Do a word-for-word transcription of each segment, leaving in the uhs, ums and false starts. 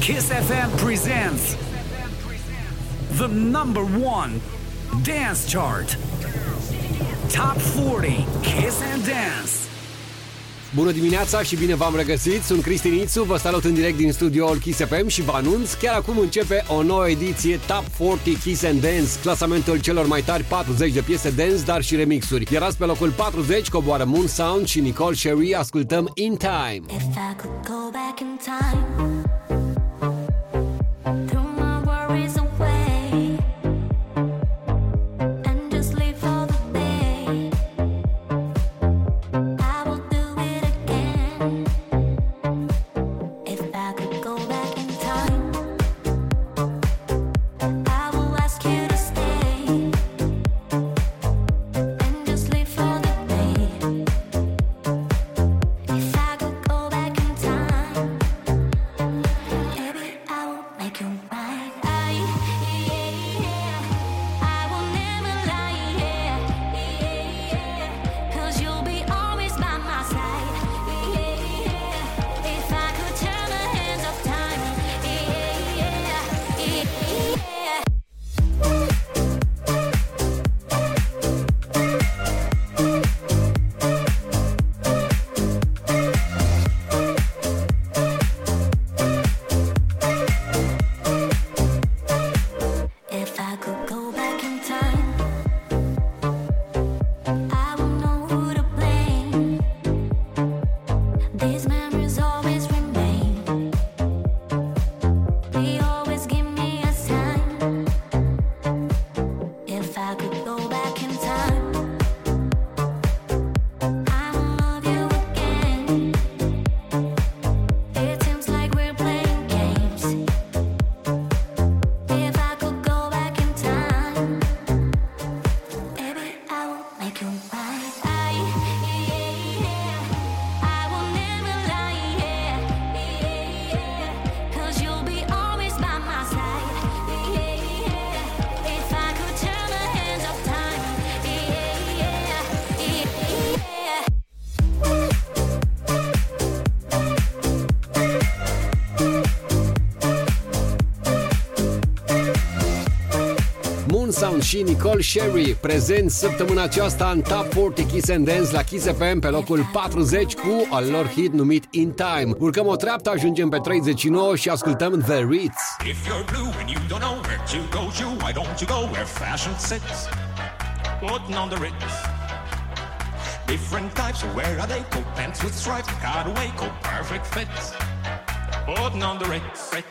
KISS F M presents the number one dance chart. Top patruzeci KISS and Dance. Bună dimineața și bine v-am regăsit. Sunt Cristi Nițu, vă salut în direct din studioul KISS F M și vă anunț, chiar acum începe o nouă ediție Top patruzeci KISS and Dance, clasamentul celor mai tari patruzeci de piese dance, dar și remixuri. Iar azi pe locul patruzeci coboară Moon Sound și Nicole Cherry, ascultăm In Time. Sound și Nicole Sherry, prezent săptămâna aceasta în Top patruzeci Kiss and Dance la Kiss F M pe locul patruzeci cu al lor hit numit In Time. Urcăm o treaptă, ajungem pe treizeci și nouă și ascultăm The Ritz. If you're blue and you don't know where to go to, why don't you go where fashion sits? Putting on the Ritz. Different types, where are they? Coat pants with stripes, cutaway, coat perfect fits. Putting on the Ritz. Ritz.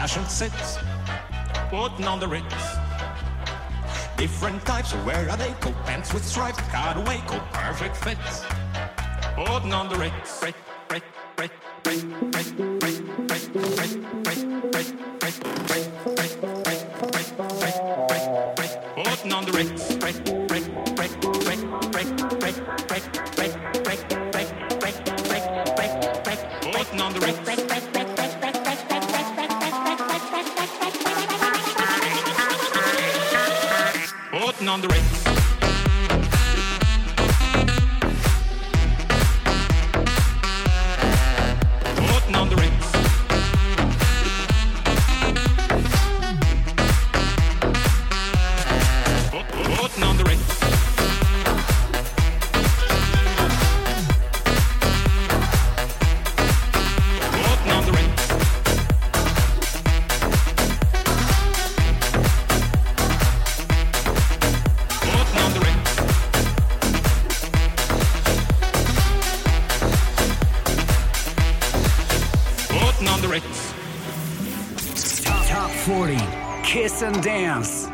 Fashion sits, putting on the Ritz. Different types, where are they? Coat pants with stripes, cutaway, coat perfect fits. Putting on the Ritz. Ritz. Kiss and Dance.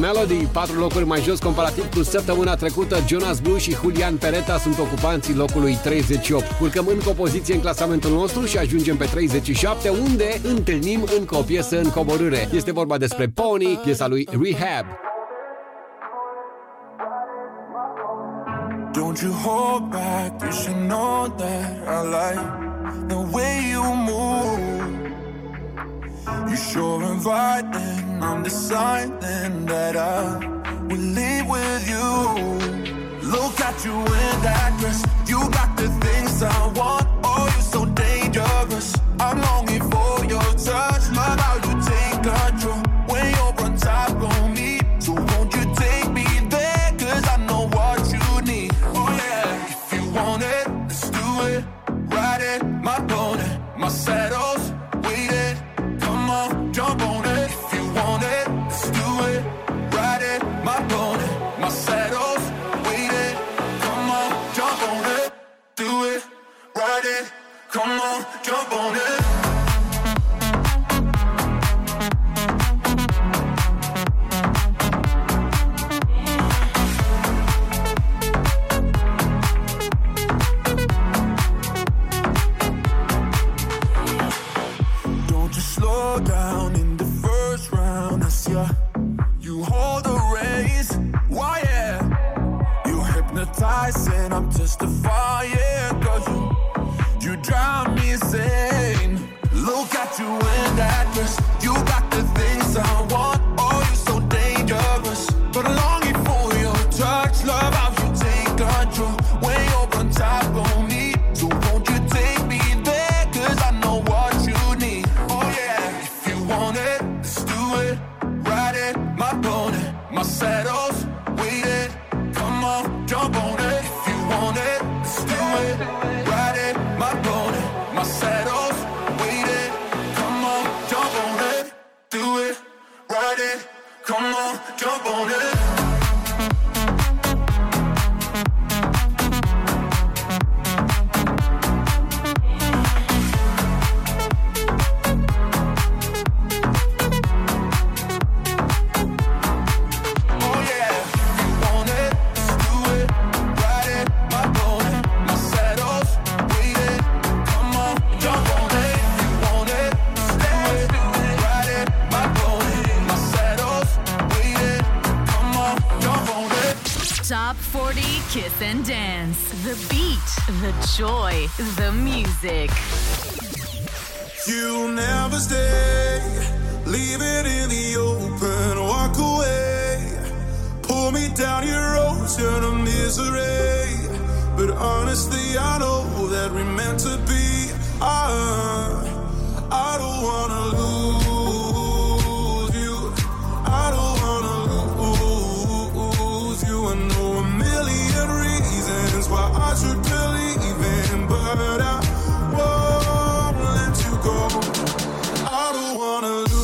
Melody, patru locuri mai jos comparativ cu săptămâna trecută. Jonas Blue și Julian Pereta sunt ocupanții locului treizeci și opt. Urcăm încă o poziție în clasamentul nostru și ajungem pe treizeci și șapte, unde întâlnim încă o piesă în coborâre. Este vorba despre Pony, piesa lui Rehab. Don't you hold back, you should know that I like the way you move. You sure inviting, I'm deciding that I will live with you. Look at you in that dress, you got the things I want. Oh, you're so dangerous, I'm longing for your touch. Love how you take control when you're on top of me. So won't you take me there, cause I know what you need. Oh yeah, if you want it, let's do it. Ride it, my pony, my saddle's waiting. Come on, jump on it. My saddle's waiting, come on, jump on it. Do it, ride it, come on, jump on it. Don't you slow down in the first round, I see ya. You hold the reins. Why, yeah, you hypnotize and I'm testifying, yeah, cause you, you drive me insane. Look at you in that dress, you got the things I want. Oh, you're so dangerous, but I'm longing for your touch. Love how you take control when you're on top of me. So won't you take me there, cause I know what you need. Oh yeah, if you want it, let's do it. Ride it, my pony, my saddle's jump on it, if you want it, let's do it. Ride it, my pony, my saddle's waiting. Come on, jump on it, do it, ride it. dance, the beat, the joy, the music. You'll never stay, leave it in the open, walk away. Pull me down your ocean of misery. But honestly, I know that we're meant to be. I, I don't wanna lose you. I don't wanna lose you. I know a million reasons why I should believe in, but I won't let you go. I don't wanna cu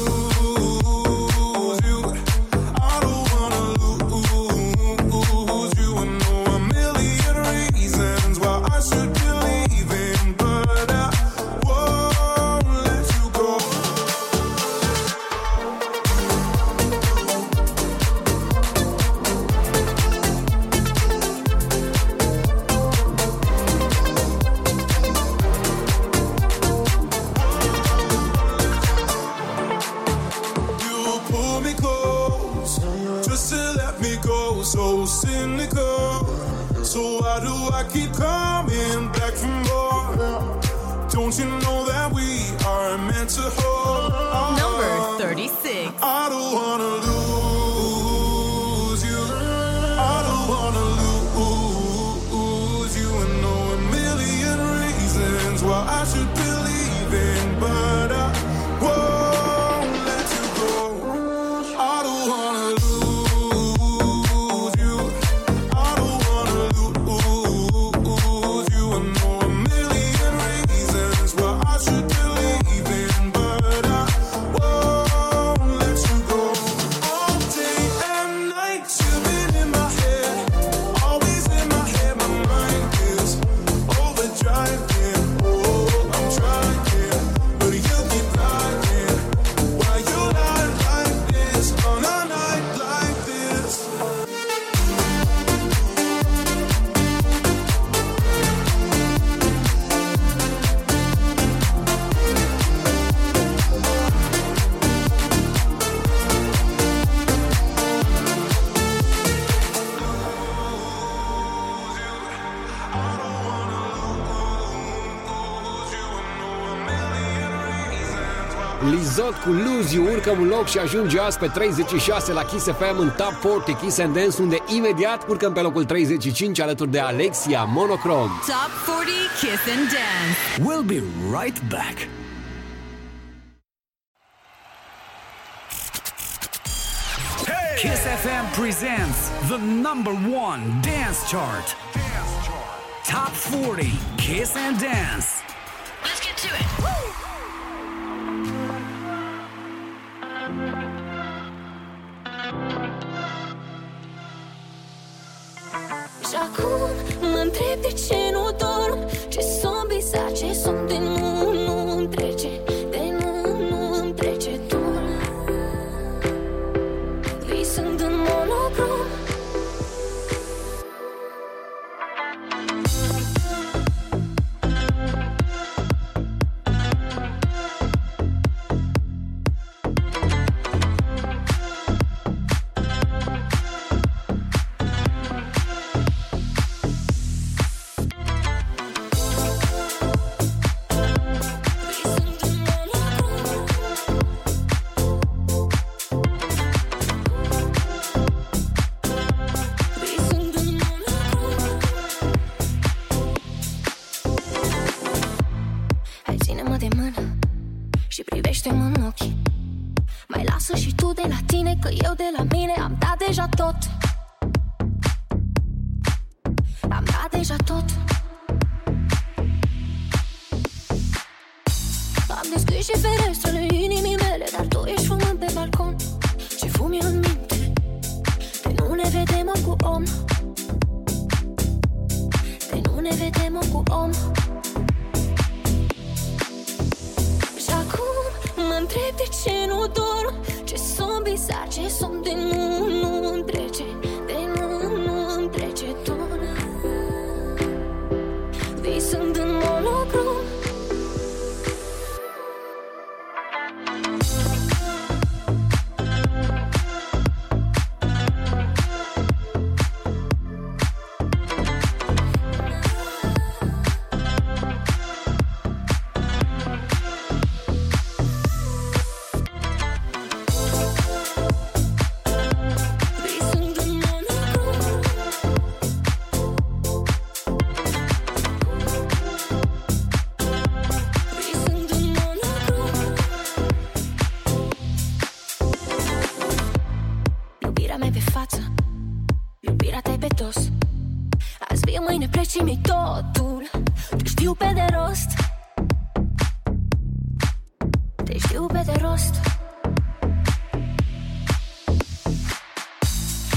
Lose You urcă un loc și ajunge azi pe treizeci și șase la Kiss F M în Top patruzeci Kiss and Dance, unde imediat urcăm pe locul treizeci și cinci alături de Alexia, Monochrome. Top patruzeci Kiss and Dance. We'll be right back. Hey! Kiss F M presents the number one dance chart. Dance chart. Top patruzeci Kiss and Dance. Let's get to it. Woo! Și acum mă întreb de ce nu dorm, ce sunt bizar, ce sunt de nu, nu îmi trece, de nu, nu îmi trece dur. Visând în monocrom. mi totul. Te știu pe de rost. Te știu pe de rost.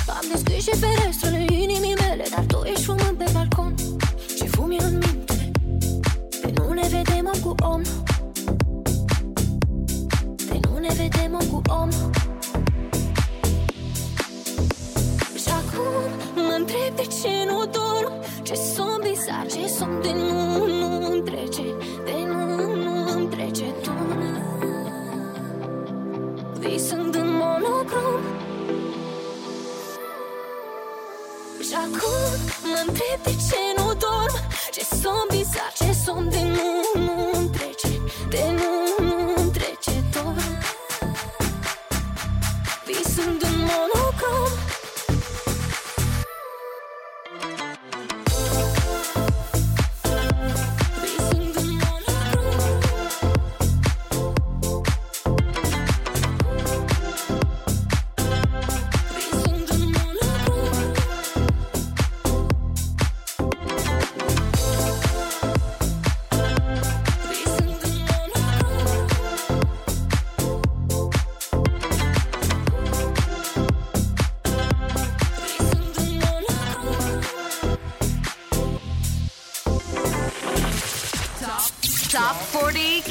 Am deschis și ferestrele inimii mele, dar tu ești fumând pe balcon și fumi în minte. Pe nu ne vedem om cu om. Pe nu ne vedem om cu om. Întreb de ce nu dorm, ce somn bizar, ce somn de nu, nu-mi trece, de nu, nu-mi trece tu. Visând în monocrom. Și acum mă întreb de ce nu dorm, ce somn bizar, ce somn de nu, nu-mi trece, de nu, nu-mi trece tu. Visând în monocrom.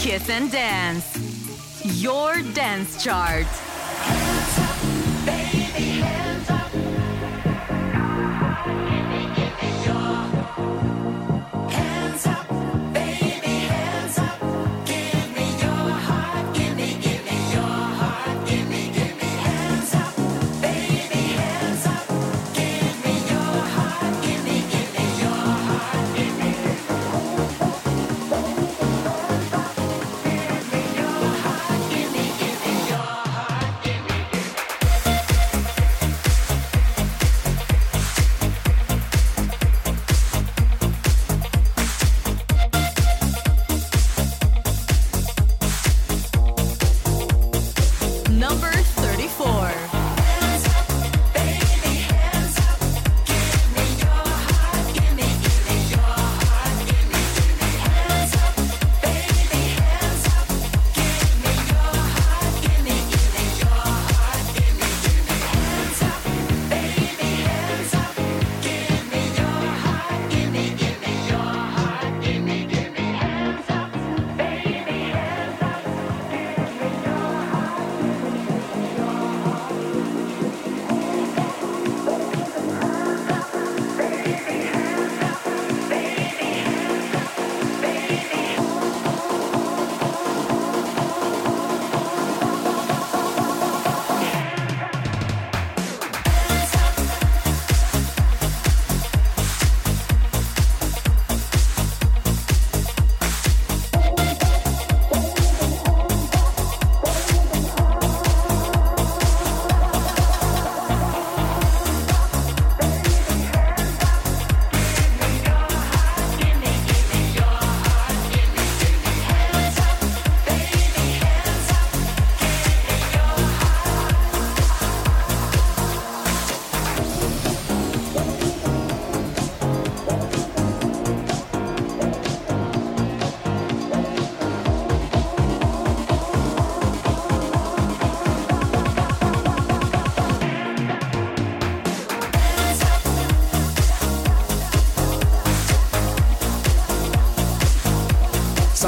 Kiss and Dance, your dance chart. Hands up, baby, hands up. Give me, give me your. Hands up, baby, hands up. Give me your heart, give me, give me your heart. Give me, give me hands up, baby, hands up. Give me your heart, give me, give me your heart. Give me.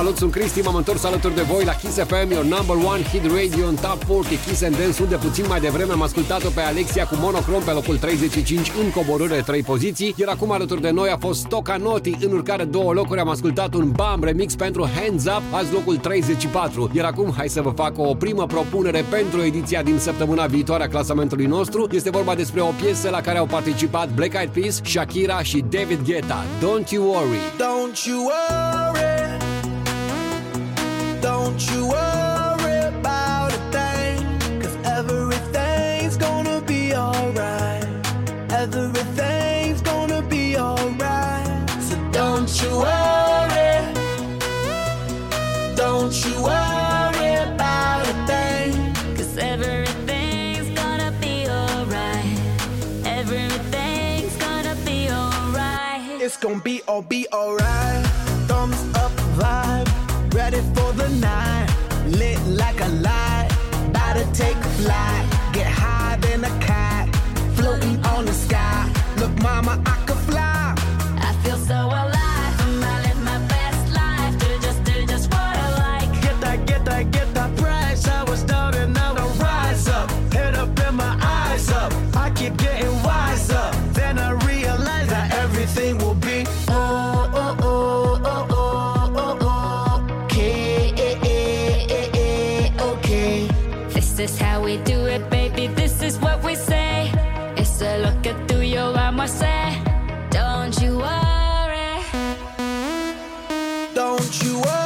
Salut, sunt Cristi, m-am întors alături de voi la Kiss F M, your number one hit radio în Top patruzeci, Kiss and Dance, unde puțin mai devreme am ascultat-o pe Alexia cu Monocrom pe locul treizeci și cinci, în coborâre trei poziții, iar acum alături de noi a fost Toca Noti, în urcare două locuri, am ascultat un bam remix pentru Hands Up, azi locul treizeci și patru, iar acum hai să vă fac o primă propunere pentru ediția din săptămâna viitoare a clasamentului nostru, este vorba despre o piesă la care au participat Black Eyed Peas, Shakira și David Guetta, Don't You Worry. Don't You Worry. Don't you worry about a thing, 'cause everything's gonna be alright. Everything's gonna be alright. So don't you worry. Don't you worry about a thing, 'cause everything's gonna be alright. Everything's gonna be alright. It's gonna be all be alright. Thumbs up vibe, ready for the night. Lit like a light, about to take flight. Get higher than a cat, floating on the sky. Look, mama, I could fly. I feel so alive. I'm gonna live my best life. Do just, do just what I like. Get that, get that, get that price. I was down and now I rise up. Head up and my eyes up. I keep getting wiser. Then I realize that everything will be oh, oh, oh, oh, oh, oh, oh. Okay, eh, eh, eh, eh, okay. This is how we do it, baby. This is what we say. It's a look at through your eyes, I say. Don't you worry. Don't you worry.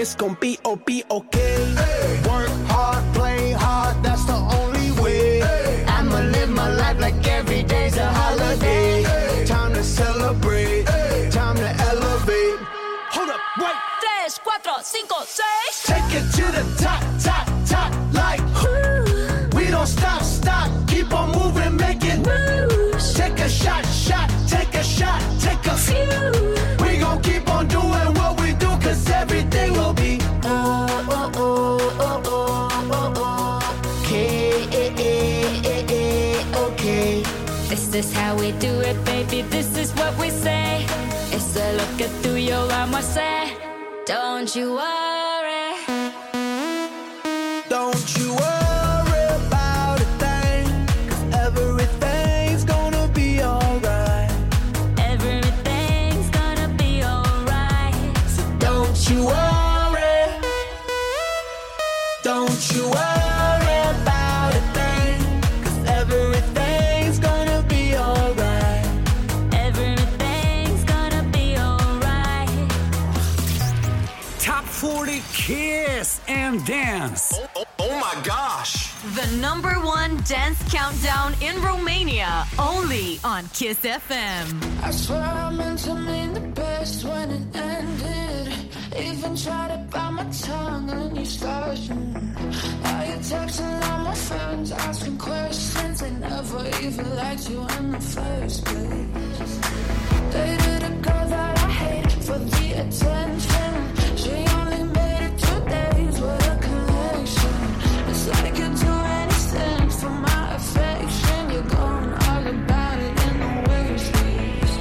It's gonna be, oh, be okay. Hey. Work hard, play hard, that's the only way. Hey. I'ma live my life like every day's a holiday. Hey. Time to celebrate, hey. Time to elevate. Hold up, wait. Tres, cuatro, cinco, seis. Take it to the top, top, top, like. Woo. We don't stop, stop, keep on moving, make it. Woo. Take a shot, shot, take a shot, take a few. We gon' keep on doing what we do, cause everything will be oh, oh, oh, oh, oh, oh, oh. Okay, eh, eh, eh, eh, okay. This is how we do it, baby, this is what we say. It's a look at through your eyes, I say. Don't you worry. Don't you worry. Kiss and dance. Oh, oh, oh my gosh. The number one dance countdown in Romania, only on Kiss F M. I swear I meant to mean the best when it ended. Even tried to bite my tongue and you started. Now you're texting all my friends, asking questions. They never even liked you in the first place. Dated a girl that I hate for the attention. She only made days with a connection. It's like you do anything for my affection. You're going all about it in the worst ways.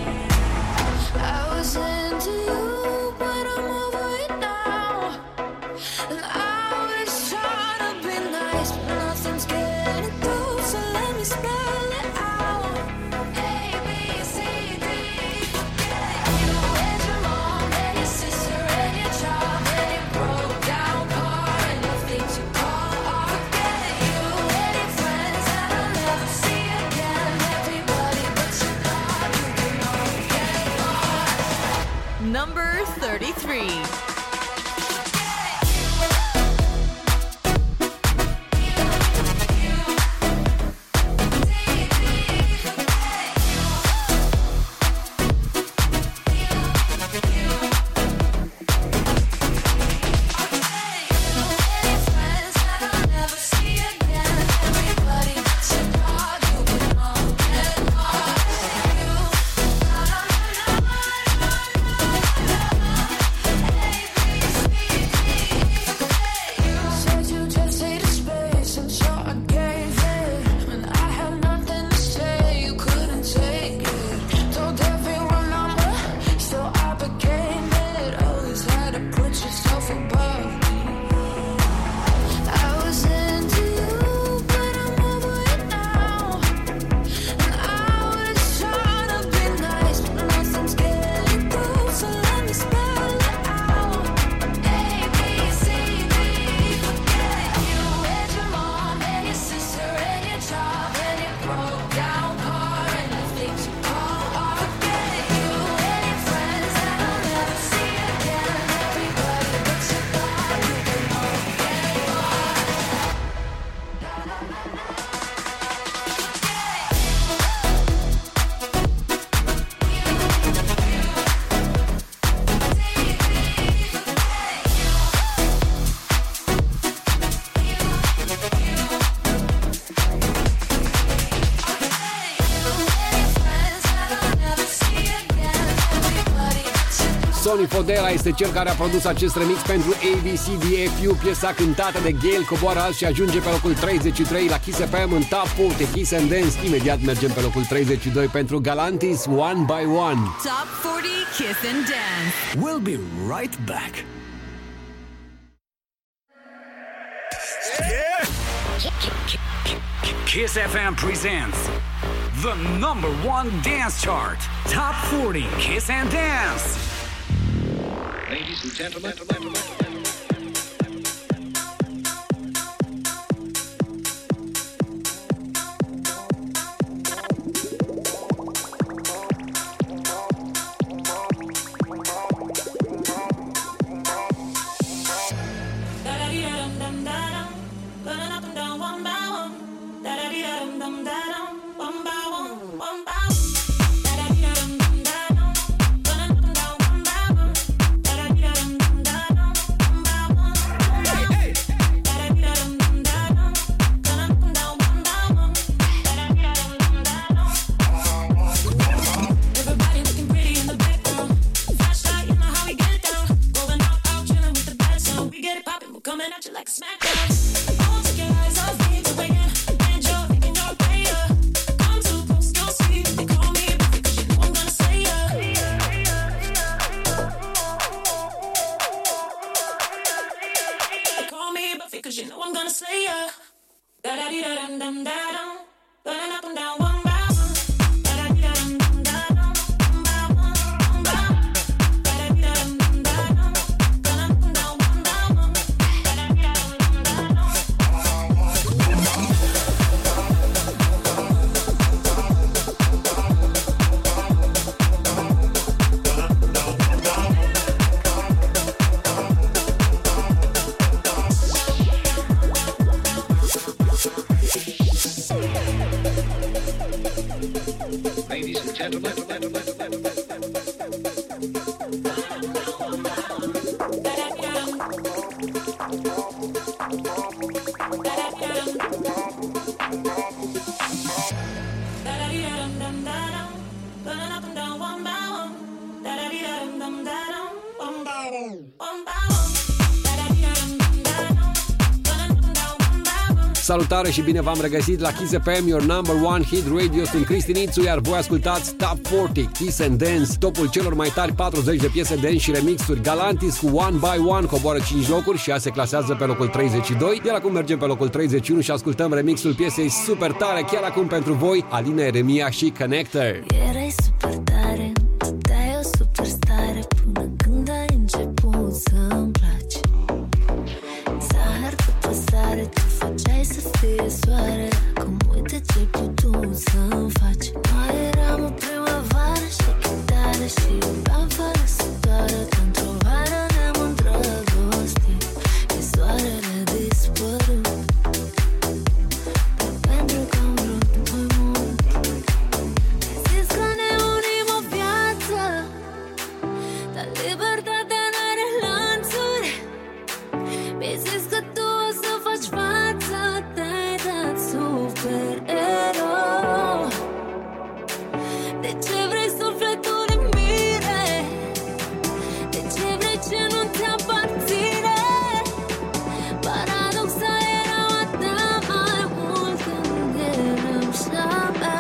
I was into you, but I'm over it now. And I was trying to be nice, but nothing's getting through. So let me spell it out. A, B, C, D. You and your mom and your sister and your child and your bro. Number thirty-three. Hey, Tony Fodela este cel care a produs acest remix pentru A B C D F U, piesa cântată de Gale Coboar azi și ajunge pe locul treizeci și trei la Kiss F M în Top patruzeci Kiss and Dance. Imediat mergem pe locul treizeci și doi pentru Galantis, One by One. Top patruzeci Kiss and Dance. We'll be right back. Kiss F M presents the number one dance chart, Top patruzeci Kiss and Dance. Ladies and gentlemen, gentlemen, gentlemen. Salutare și bine v-am regăsit la Kiss F M, your number one hit radio. Sunt Cristi Nițu, iar voi ascultați Top patruzeci Kiss and Dance, topul celor mai tari patruzeci de piese dance și remixuri. Galantis cu One by One coboară cinci locuri și ea se clasează pe locul treizeci și doi, iar acum mergem pe locul treizeci și unu și ascultăm remixul piesei super tare, chiar acum pentru voi, Alina Remia și Connector. Erai super tare, dai o superstară, până când ai început să-mi placi. Zahăr cu păsare, tu făceai să fie soare, acum uite ce-ai putut să-mi faci. Noi eram o primăvară și chitare și iubeam fără să doară, că într-o vară ne-am îndrăgostit și soarele dispărut. Dar pentru că am vrut mai mult, ai zis că ne unim o viață, dar libertatea nu are lanțuri. Mi-ai zis că tu o să faci față, te-ai dat supererou. De ce vrei sufletul în mine? De ce vrei ce nu te aparține? Paradoxa era atâta mai mult când eram și-a mea.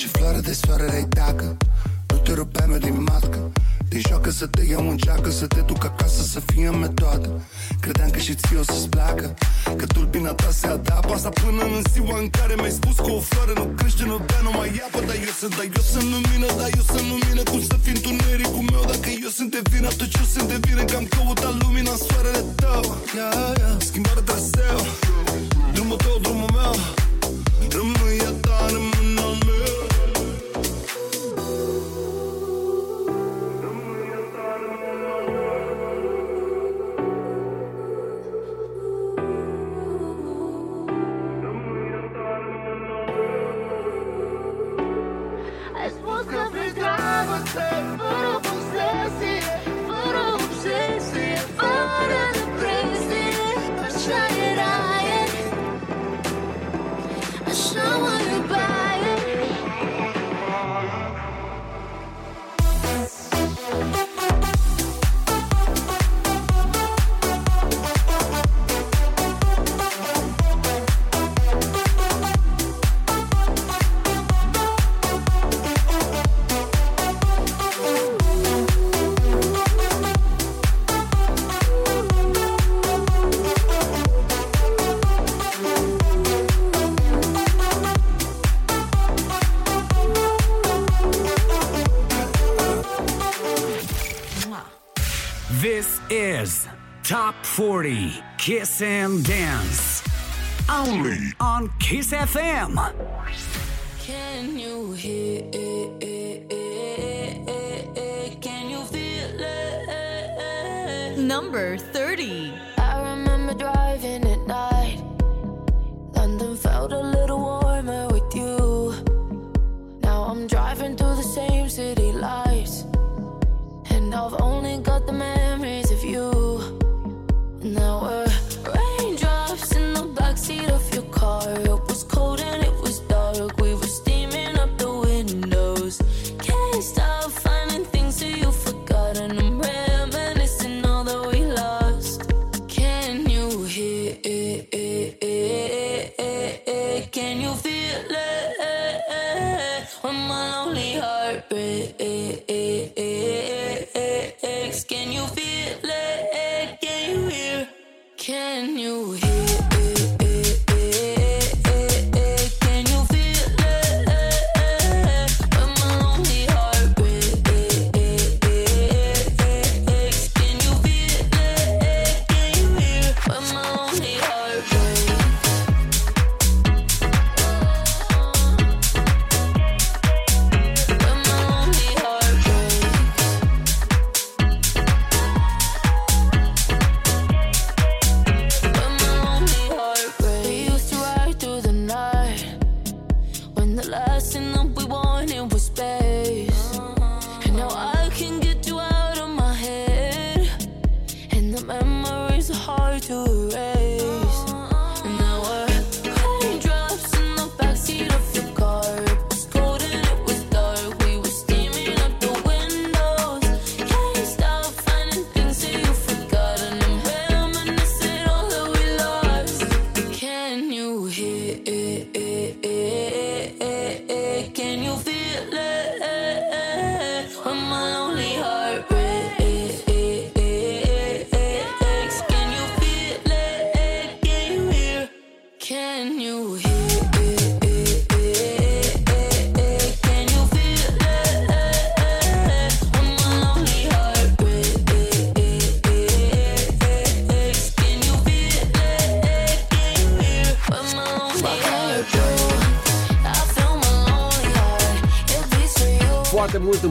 Ce floare de soare ai dacă nu te rupeam eu din matcă. Te joacă să te iau în geacă, să te duc acasă, să fie a mea toată. Credeam că și ție o să-ți placă, că tulpina ta se adapă. Asta până în ziua în care mi-ai spus că o floare nu crește, nu bea, nu mai apă. Dar eu sunt, dar eu sunt lumină, dar eu sunt lumină. Cum să fii întunericul meu dacă eu sunt de vină? Atunci eu sunt de vină că am căutat lumina în soarele tău, yeah, yeah. Schimbare traseu, drumul tău, drumul meu. Rămâi a ta, rămân al meu. This is Top forty Kiss and Dance, only on KISS F M. Can you hear it? Can you feel it? Number thirty. I remember driving at night. London felt a little warmer with you. Now I'm driving through the same city lights, and I've only got the memories of you. Now we're raindrops in the backseat of your car. It was cold and it was dark. We were steaming up the windows. Can't stop finding things that you've forgotten. I'm reminiscing all that we lost. Can you hear it? Can you feel it? When my lonely heart breaks, can you feel it? Can you hear it? Can you hear it?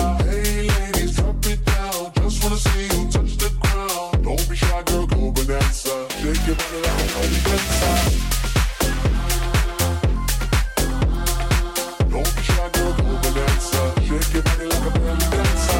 Hey, ladies, drop it down. Just wanna see you touch the ground. Don't be shy, girl, go bonanza. Shake your body like a belly dancer. Don't be shy, girl, go bonanza. Shake your body like a belly dancer.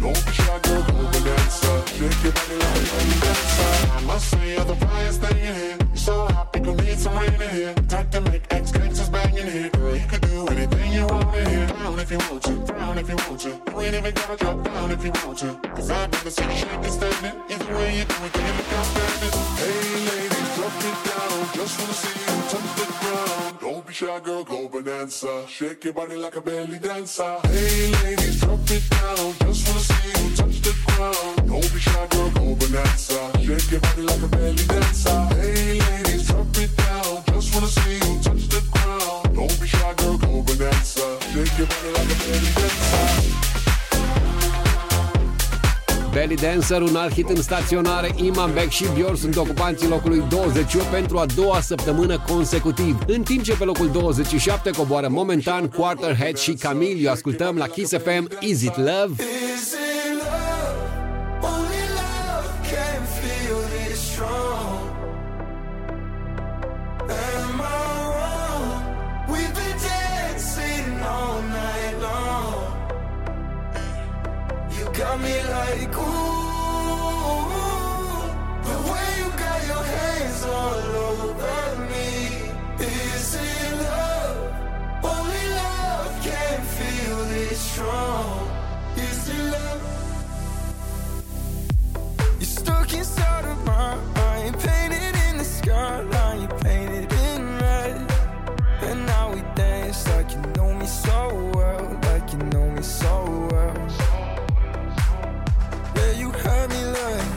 Don't be shy, girl, go bonanza. Shake your body like a belly dancer. I must say, you're the finest thing in here. You're so hot, we could need some rain in here. Time to make ex-gangsters bang in here. Girl, you could do anything you want in here. Down if you want to, down if you want to. You ain't even gotta drop down if you want to. Cause I've never seen you shake and standing. Either way you do it, you look outstanding. Hey, ladies, drop it down. Just wanna see you touch the ground. Don't be shy, girl, go bonanza. Shake your body like a belly dancer. Hey ladies, drop it down. Just wanna see you touch the ground. Don't be shy, girl, go bonanza. Shake your body like a belly dancer. Hey ladies, drop it down. Just wanna see you touch the ground. Don't be shy, girl, go bonanza. Shake your body like a belly dancer. Belly Dancer, un alt hit în staționare. Iman Beck și Bior sunt ocupanții locului douăzeci și opt pentru a doua săptămână consecutiv. În timp ce pe locul douăzeci și șapte coboară momentan Quarterhead și Camil. O ascultăm la Kiss F M, Is It Love? Got me like, ooh, the way you got your hands all over me. Is it love? Only love can feel this strong. Is it love? You're stuck inside of my mind, painted in the skyline, you painted in red. And now we dance like you know me so well, like you know me so well. You had me like,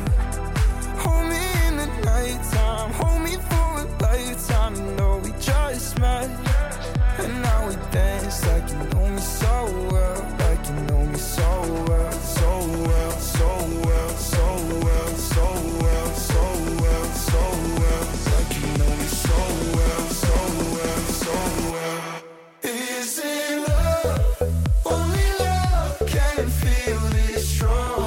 hold me in the nighttime, hold me for a lifetime. You know we just met, and now we dance like you know me so well, like you know me so well, so well, so well, so well, so well, so well, so well, like you know me so well, so well, so well. Is it love? Only love can feel this strong.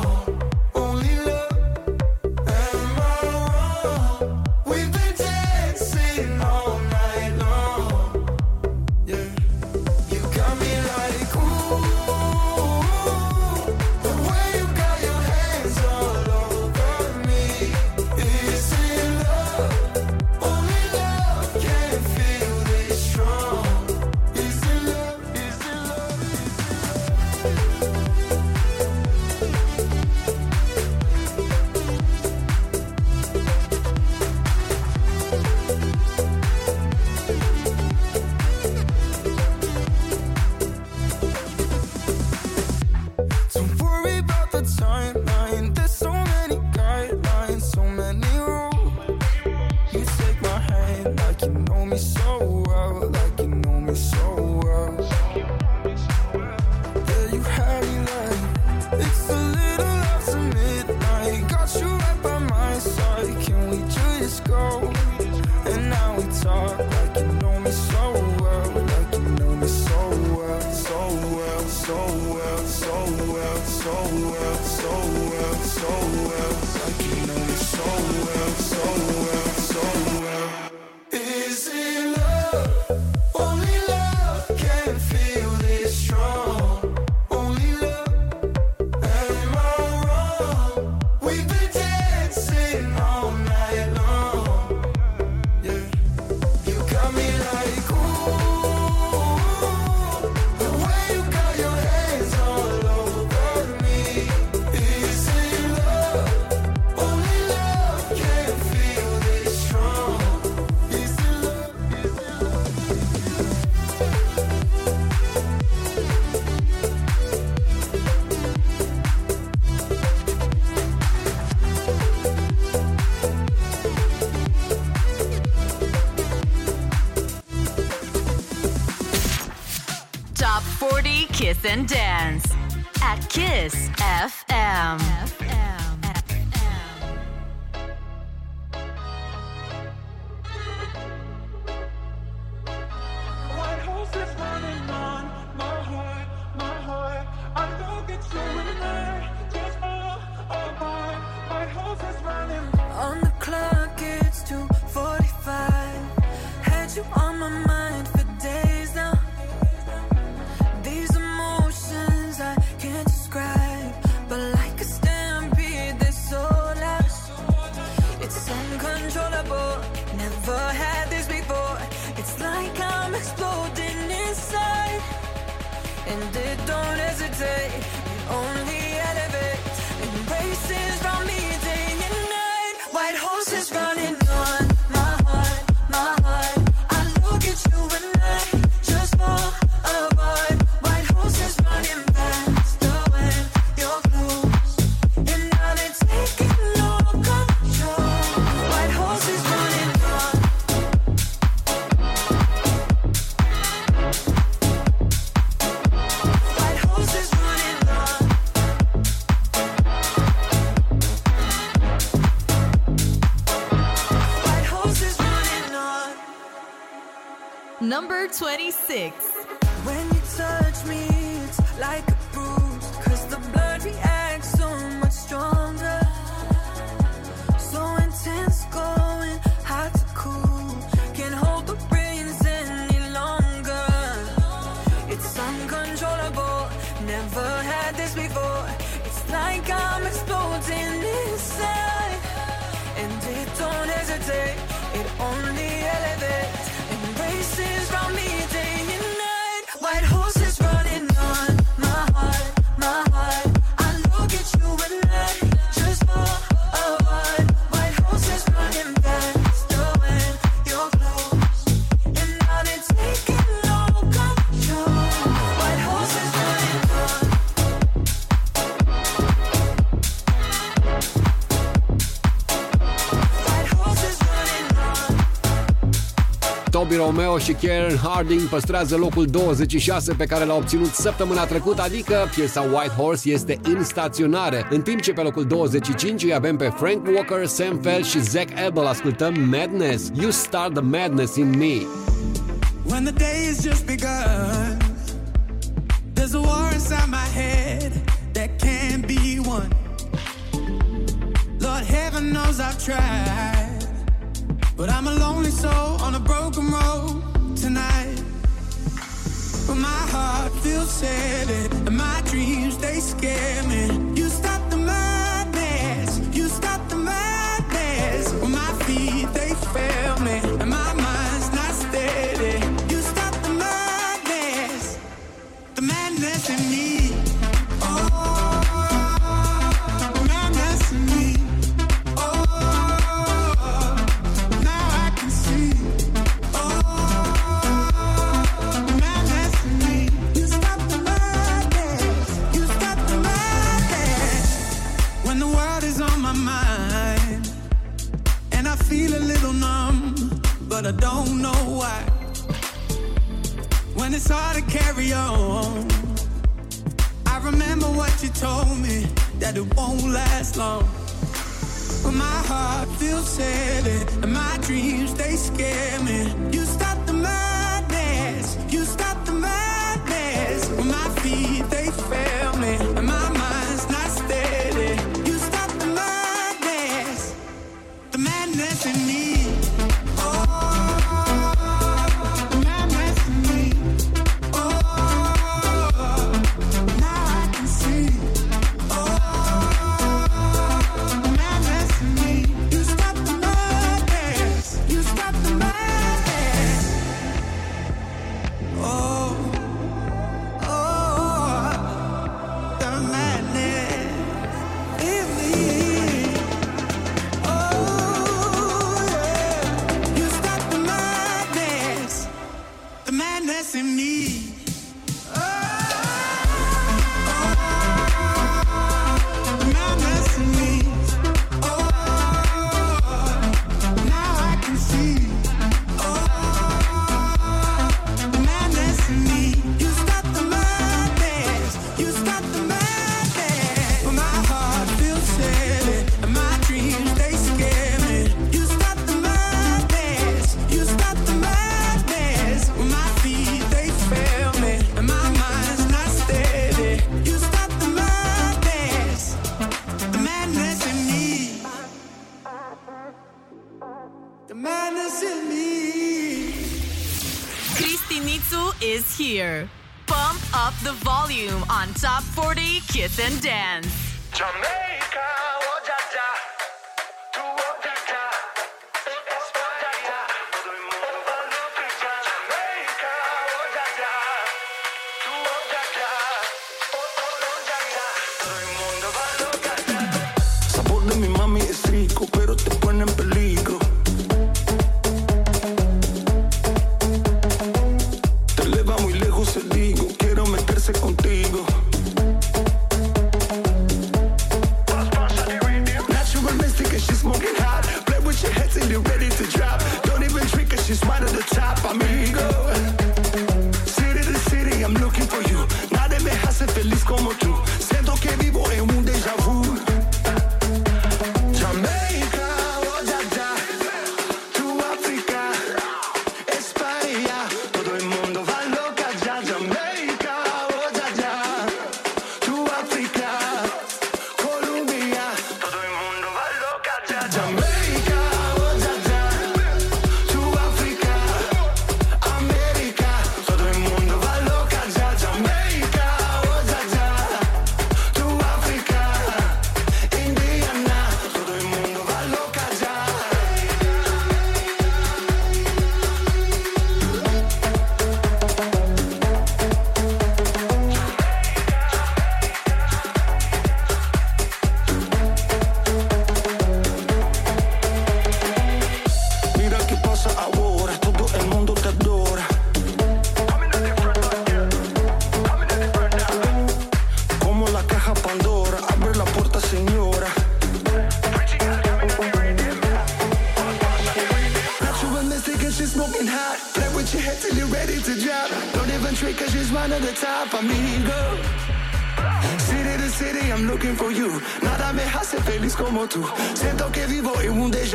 It's a little after midnight, got you right by my side, can we this go? And now we talk like you know me so well, like you know me so well, so well, so well, so well, so well, so well, so well, like you know me so well, so well, so well. Is it love? Only love can feel this strong. Kiss and Dance at KISS F M. F M. twenty-six. Romeo și Sheker Harding păstrează locul douăzeci și șase pe care l-a obținut săptămâna trecută, adică piesa White Horse este în staționare. În timp ce pe locul douăzeci și cinci îi avem pe Frank Walker, Sam Feld și Zac Abel. Ascultăm Madness, You Start the Madness in Me. When the day has just begun, there's a war inside my head that can't be won. Lord, heaven knows I've tried, but I'm a lonely soul on a broken road tonight. But my heart feels sad and my dreams, they scare me. You stop the madness, you stop the madness. Well, my feet, they fail me and my mind's not steady. You stop the madness, the madness in me. I don't know why. When it's hard to carry on, I remember what you told me, that it won't last long. But my heart feels sad silly, and my dreams, they scare me. You stop the madness, you stop the madness. When my feet, they fail me, and my mind's not steady. You stop the madness, the madness in me. Bump up the volume on Top forty Kiss and Dance. Jamaica, oh da da, tu oh da da, España, todo el mundo va loco ya. Jamaica, oh da da, tu oh da da, oh oh da da, todo el mundo va loco ya. Sabor de mi mami es rico, pero te pone en peligro. Contigo not too realistic cause she's smoking hot. Play with your head till you're ready to drop. Don't even drink cause she's right at the top. Amigo, city to city I'm looking for you. Nadie me hace feliz como tú. Siento que vivo en un déjà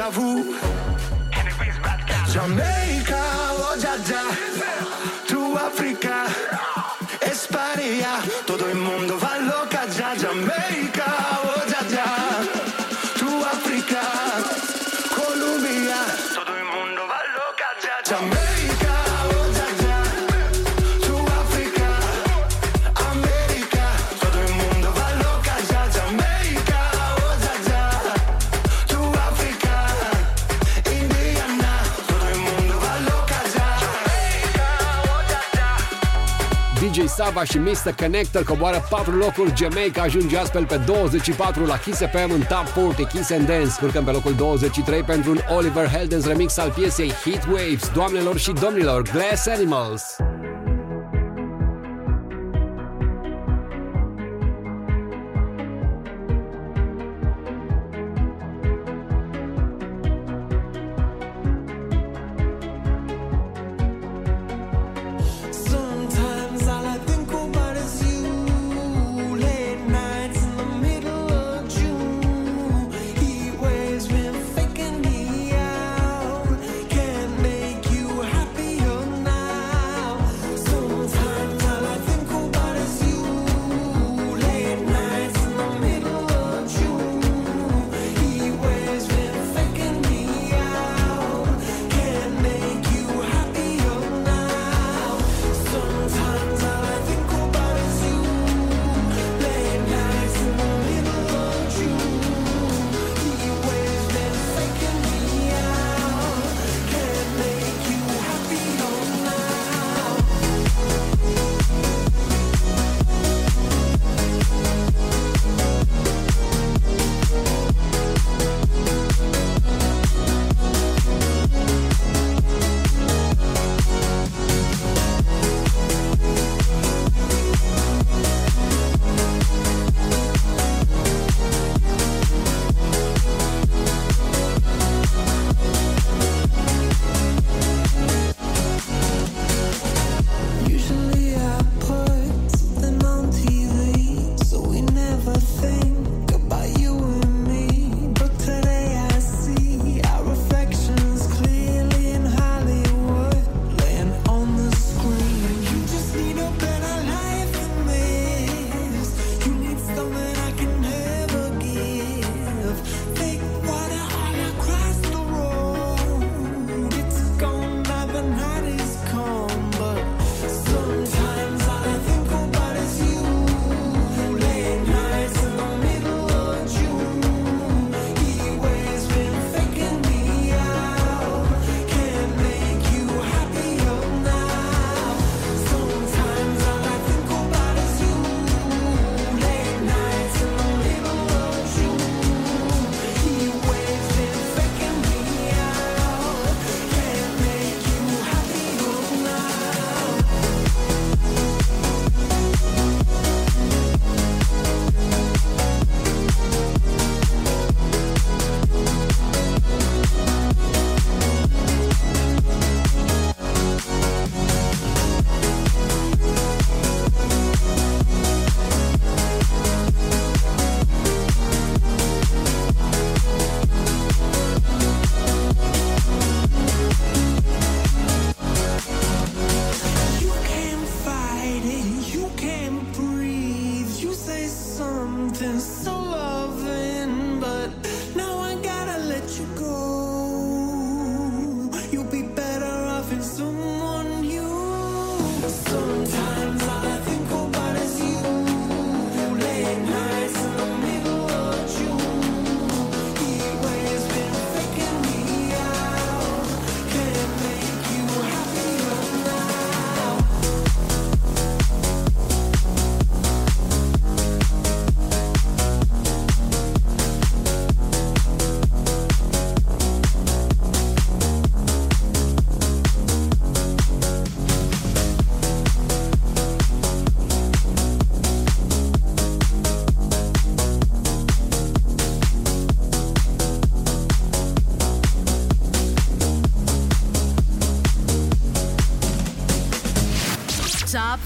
vu. Și mister Connector coboară patru locuri. Jamaica ajunge astfel pe douăzeci și patru la Kiss F M în Top patruzeci Kiss and Dance. Urcăm pe locul douăzeci și trei pentru un Oliver Heldens remix al piesei Heat Waves. Doamnelor și domnilor, Glass Animals. Yeah.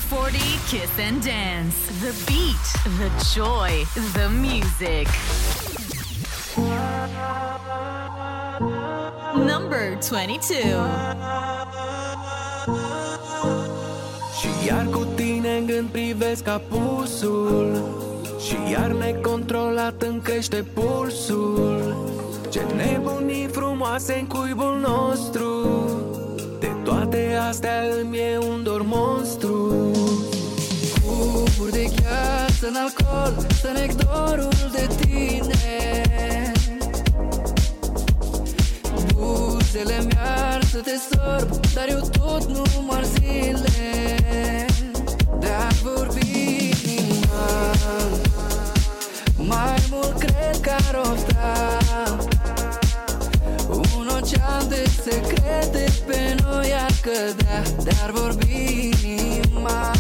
forty, Kiss and Dance. The beat, the joy, the music. Number twenty-two. Și iar cu tine în gând privesc apusul și iar necontrolat îmi crește pulsul. Ce nebunii frumoase în cuibul nostru, de toate astea îmi e un dor monstru. Cupuri de gheață în alcool, să nec dorul de tine. Buzele mi-ar să te sorb, dar eu tot număr zile de-ar vorbi. Mai mult cred că ar ofta un ocean de secrete, pe noi ar cădea de-ar vorbi inima.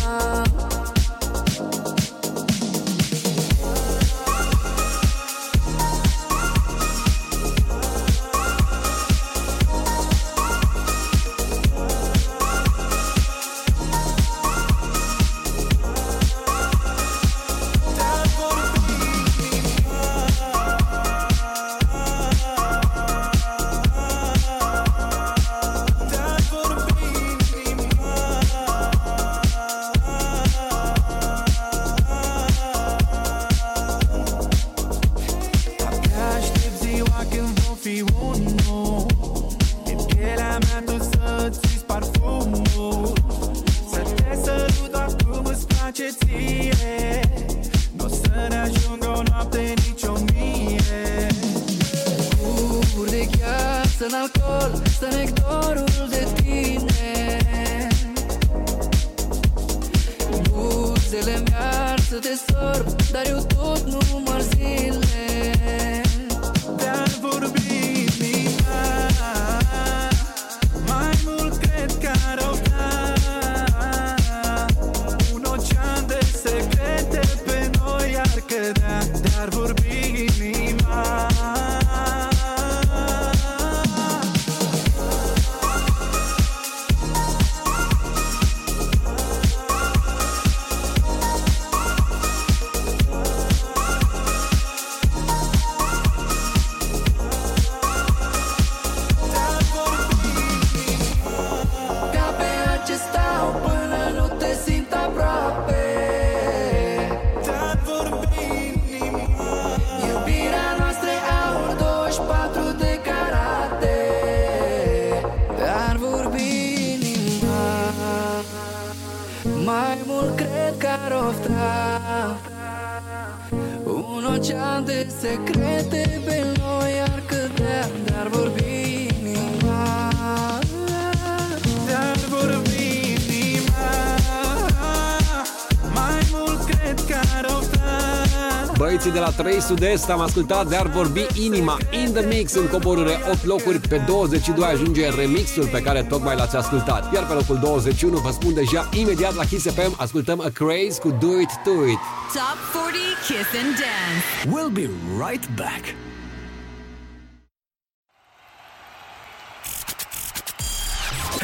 trei Sud-Est, am ascultat de-ar vorbi inima in the mix, în coborâre opt locuri. Pe douăzeci și doi ajunge remixul pe care tocmai l-ați ascultat. Iar pe locul douăzeci și unu vă spun deja imediat la Kiss F M. Ascultăm A Craze cu Do It To It. Top forty Kiss and Dance. We'll be right back.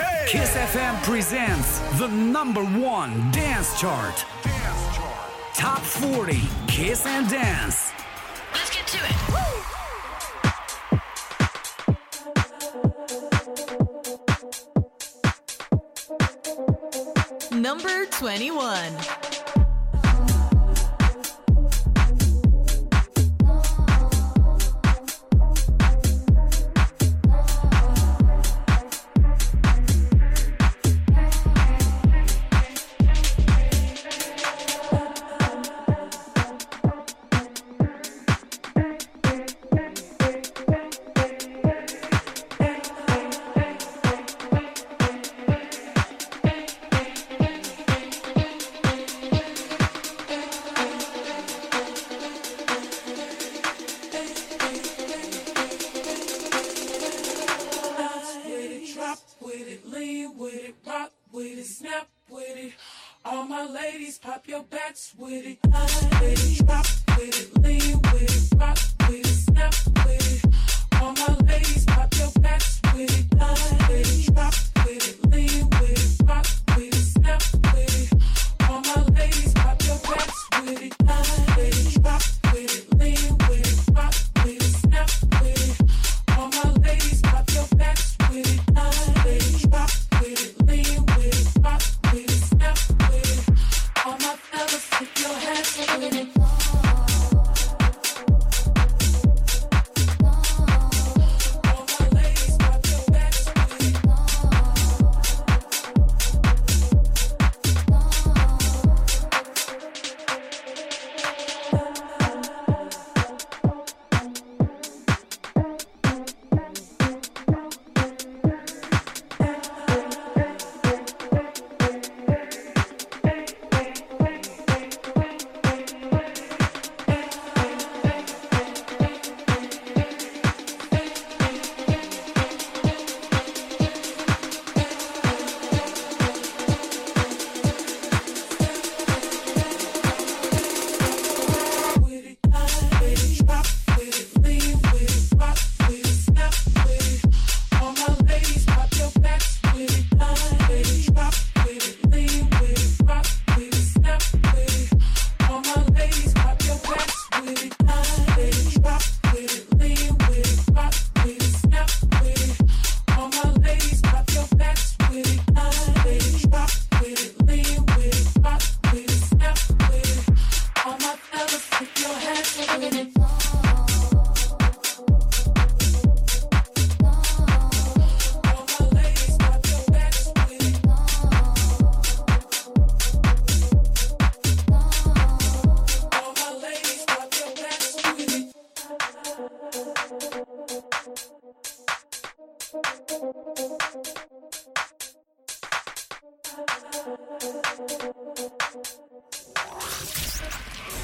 Hey! Kiss F M presents the number one dance chart. Dance chart. Top forty Kiss and Dance. Let's get to it. Woo! Number twenty-one.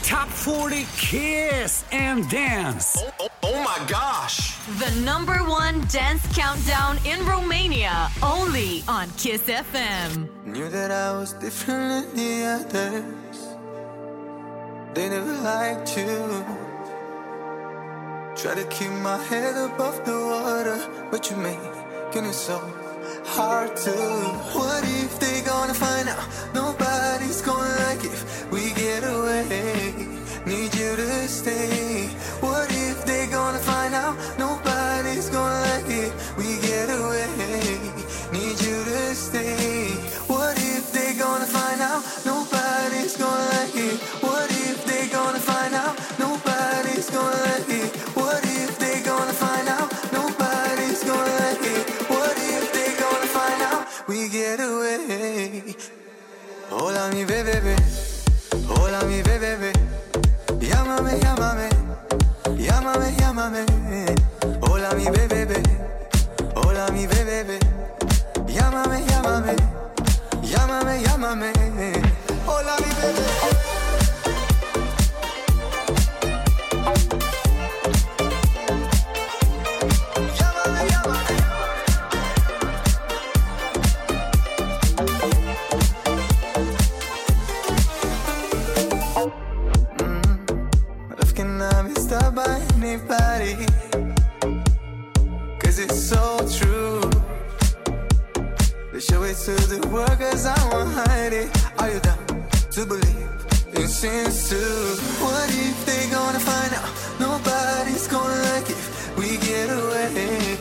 Top forty Kiss and Dance. Oh, oh, oh my gosh. The number one dance countdown in Romania, only on Kiss F M. Knew that I was different than the others. They never liked you. Try to keep my head above the water, but you making it so hard to. What if they gonna find out? Nobody's gonna like it if we get away. Need you to stay. What if they gonna find out? Nobody's gonna like it if we get away. Need you to stay. What if they gonna find out? Nobody's gonna like it. What if they gonna find out? Nobody's gonna like it. What if they gonna find out? Nobody's gonna like it. What if they gonna find out? We get away. Hola mi bebé, hola mi bebé. Llámame, llámame, llámame, llámame. Hola mi bebé, hola mi bebé. Llámame, llámame, llámame, llámame. Hola mi bebé. By anybody, cause it's so true. They show it to the world cause I won't hide it. Are you down to believe in sins too? What if they gonna find out? Nobody's gonna like it if we get away.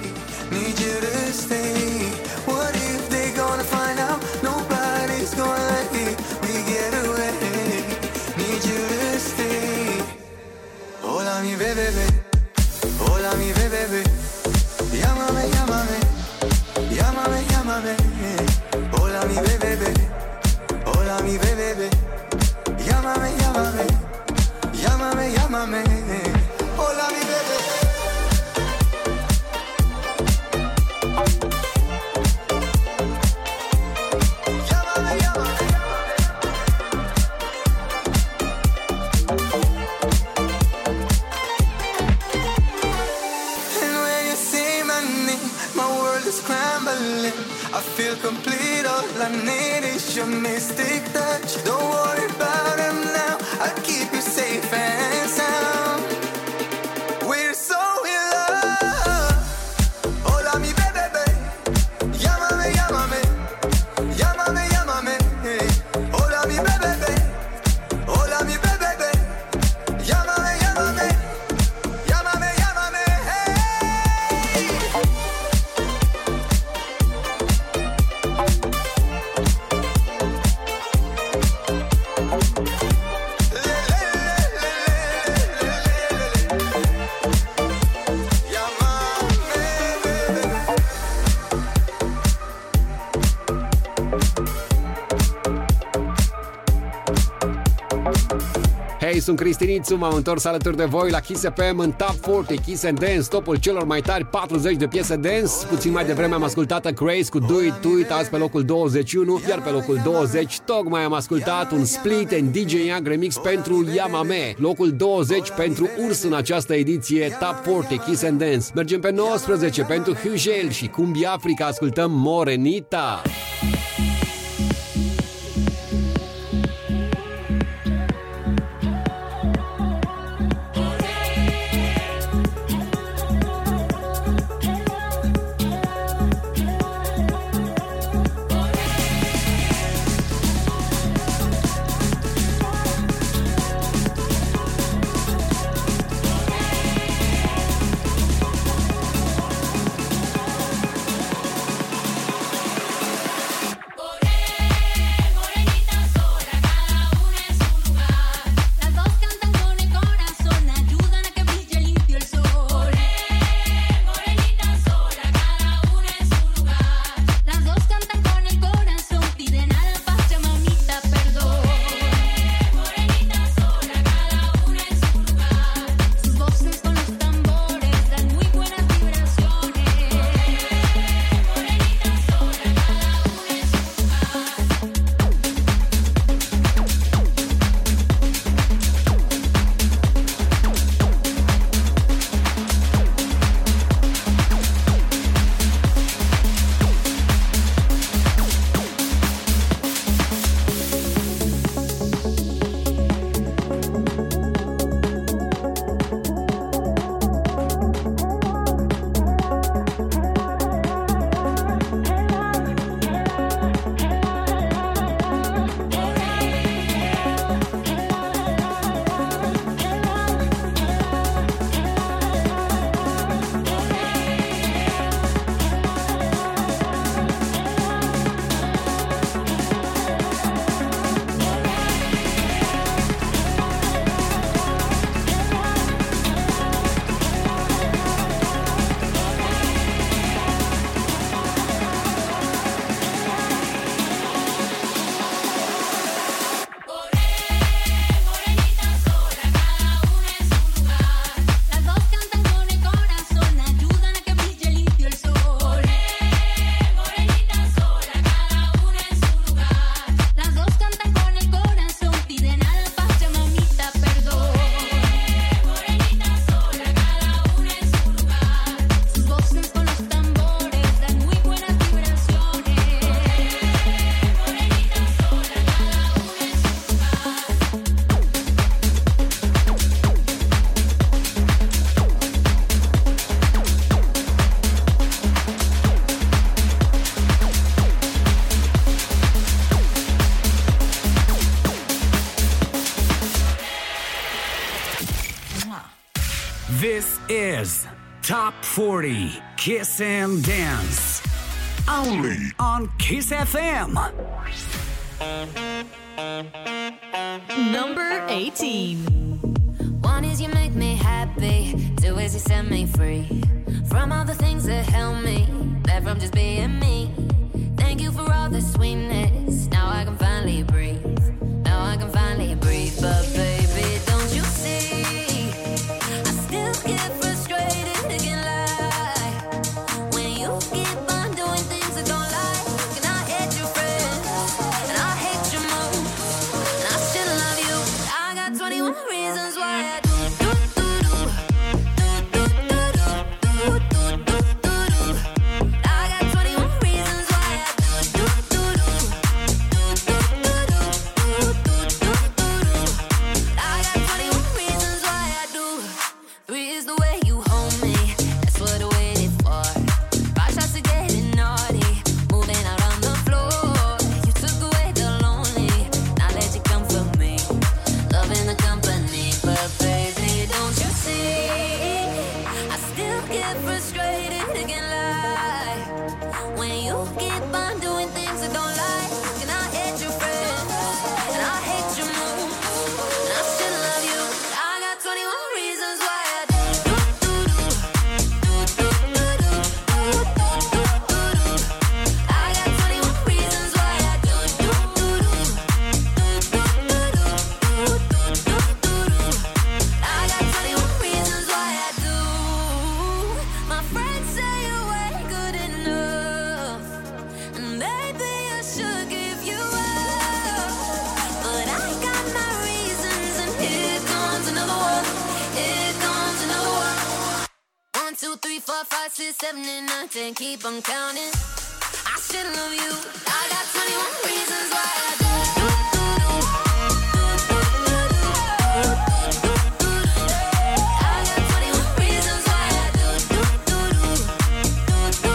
Need you to stay. What if they gonna find out? Nobody's gonna like it if we get away. Need you to stay. Hola mi bebé, hola mi bebé. Llámame, llámame, llámame, llámame. Hola mi bebé, hola mi bebé. Llámame, llámame, llámame, llámame. Hola mi bebé. I feel complete, all I need is your mystic touch. Don't worry about him now, I keep you safe and sound. We're so in love. Hola mi bebé, llámame, llámame, llámame, llámame. Hola mi bebé, hola mi bebé, llámame, llámame, llámame, llámame, hey. Sunt Cristi Nițu, m-am întors alături de voi la Kiss F M în Top patruzeci Kiss and Dance, topul celor mai tari patruzeci de piese dance. Puțin mai devreme am ascultat Gracie cu Do It, Do It, azi pe locul douăzeci și unu, iar pe locul douăzeci tocmai am ascultat un Split and D J Young remix pentru Yamame, locul douăzeci pentru Urs în această ediție Top patruzeci Kiss and Dance. Mergem pe nouăsprezece pentru Hugel și Cumbia Africa, ascultăm Morenita. is Top forty Kiss and Dance, only on Kiss F M. Number eighteen. One is you make me happy, two is you set me free from all the things that held me back from just being me. Thank you for all the sweetness, now I can finally breathe, now I can finally breathe. But baby, don't you see, I still get frustrated and can lie when you keep on doing things I don't like. And I hate your friends, and I hate your mood, and I still love you. I got twenty-one reasons why I do. And keep on counting. I should love you. I got twenty-one reasons why I do. I got twenty-one reasons why I do. I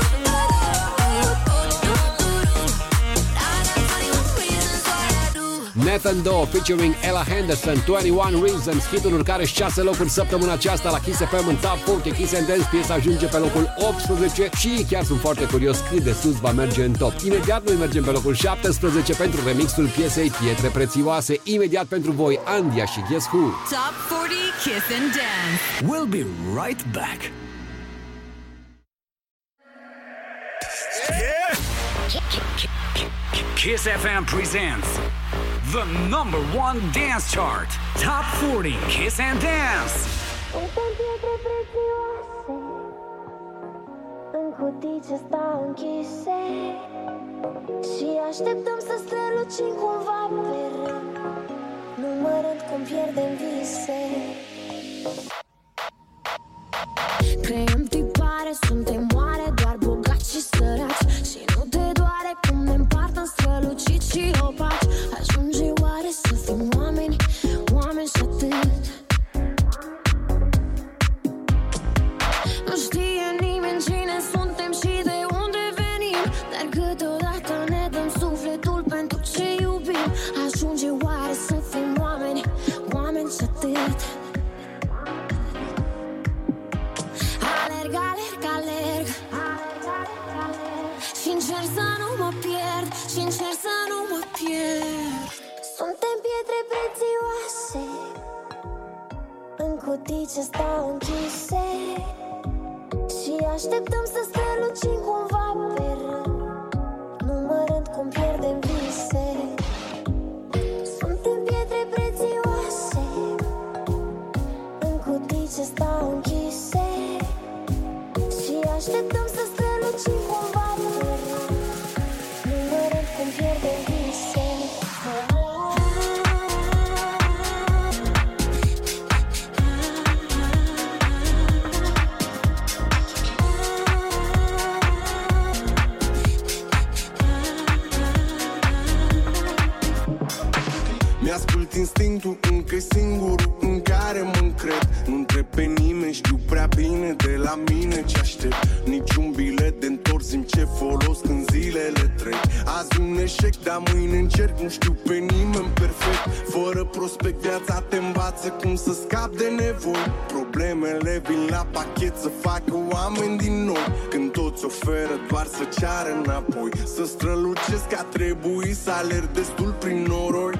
got twenty-one reasons why I do. Nathan Doe featuring Ella Henderson, twenty-one Reasons, hitul urcare și șase locuri săptămâna aceasta la Kiss F M în Top patruzeci Kiss and Dance. Piesa ajunge pe locul optsprezece și chiar sunt foarte curios cât de sus va merge în top. Imediat noi mergem pe locul șaptesprezece pentru remixul piesei Pietre Prețioase. Imediat pentru voi Andia și Guess Who. Top patruzeci Kiss and Dance. We'll be right back. Kiss F M presents the number one dance chart, Top forty Kiss and Dance. Uite-n pietre prețioase, în cutii ce stau închise și așteptăm să strălucim cumva pe rând, numărând cum pierdem vise. Creăm tipare, suntem oare doar bogați și săraci și nu te doare cum ne împart în străluciți și opaci. Ajunge oare să fim oameni, oameni și atât? Nu știe nimeni cine suntem și de unde venim, dar câteodată ne dăm sufletul pentru ce iubim. Ajunge oare să fim oameni, oameni și atât? Alerg, alerg, alerg, și încerc să nu mă pierd, și încerc să nu mă pierd. Suntem pietre prețioase, în cutii ce stau închise și așteptăm să strălucim cumva pe rând, numărând cum pierdem vise. Suntem pietre prețioase, în cutii ce stau închise și așteptăm să strălucim cumva pe rând, numărând cum pierdem vise. instinctul, încă-i singurul în care mă încred. Nu întreb pe nimeni, știu prea bine de la mine ce aștept. Niciun bilet de întors-mi ce folos când zilele trec. Azi un eșec, dar mâine încerc, nu știu pe nimeni perfect. Fără prospect viața te învață cum să scapi de nevoi. Problemele vin la pachet să facă oameni din noi. Când toți oferă doar să ceară înapoi. Să strălucesc a trebui să alerg destul prin noroi.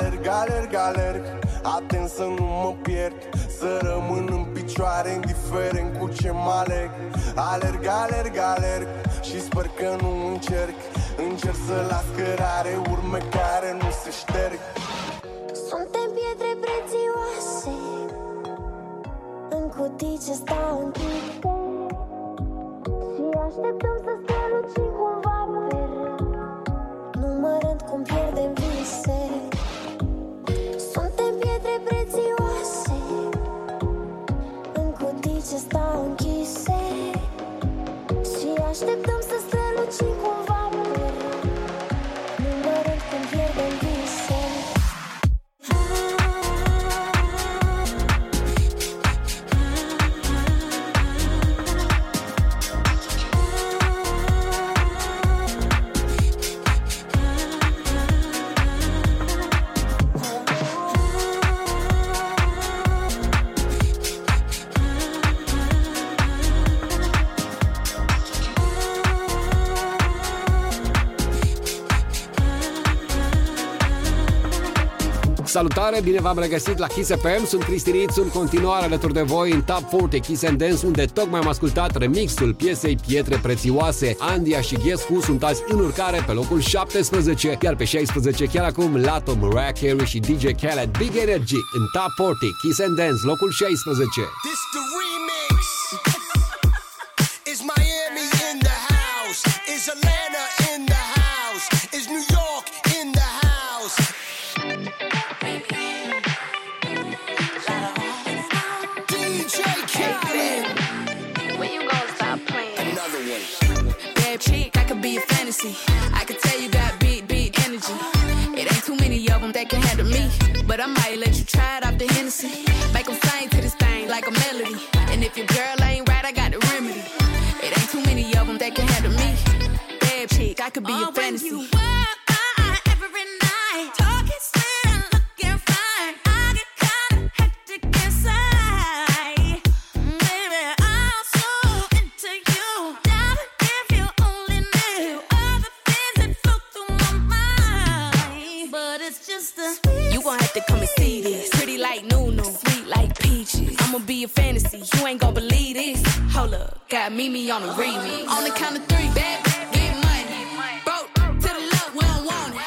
Alerg, alerg, alerg, atent să nu mă pierd. Să rămân în picioare, indiferent cu ce mă aleg. Alerg, alerg, alerg și sper că nu încerc. Încerc să las cărare urme care nu se șterg. Suntem pietre prețioase, în cutii ce stau închise. Și așteptăm să strălucim cumva pe rând, numărând cum pierdem vise. Suntem pietre prețioase, în cutii ce stau închise. Și așteptăm să strălucim cumva pe rând, numărând cum pierdem vise. Salutare, bine v-am regăsit la Kiss F M, sunt Cristi Nițu, în continuare alături de voi în Top patruzeci Kiss and Dance, unde tocmai am ascultat remixul piesei Pietre Prețioase. Andia și Guess Who sunt azi în urcare pe locul șaptesprezece, iar pe șaisprezece chiar acum Lato, Mariah Carey și D J Khaled, Big Energy, în Top patruzeci Kiss and Dance, locul șaisprezece. I can tell you got big, big energy. It ain't too many of them that can handle me. But I might let you try it off the Hennessy. Make them sing to this thing like a melody. And if your girl ain't right, I got the remedy. It ain't too many of them that can handle me. Bad chick, I could be oh, a fantasy. When you want I, every night, talking sweet and looking fine. I get kinda hectic inside. Baby, I'm so into you. You gon' have to come and see this. Pretty like Nunu, sweet like peaches. I'ma be a fantasy, you ain't gon' believe this. Hold up, got Mimi on the remix. On the count of three, bad, get money. Broke to the love, we don't want it.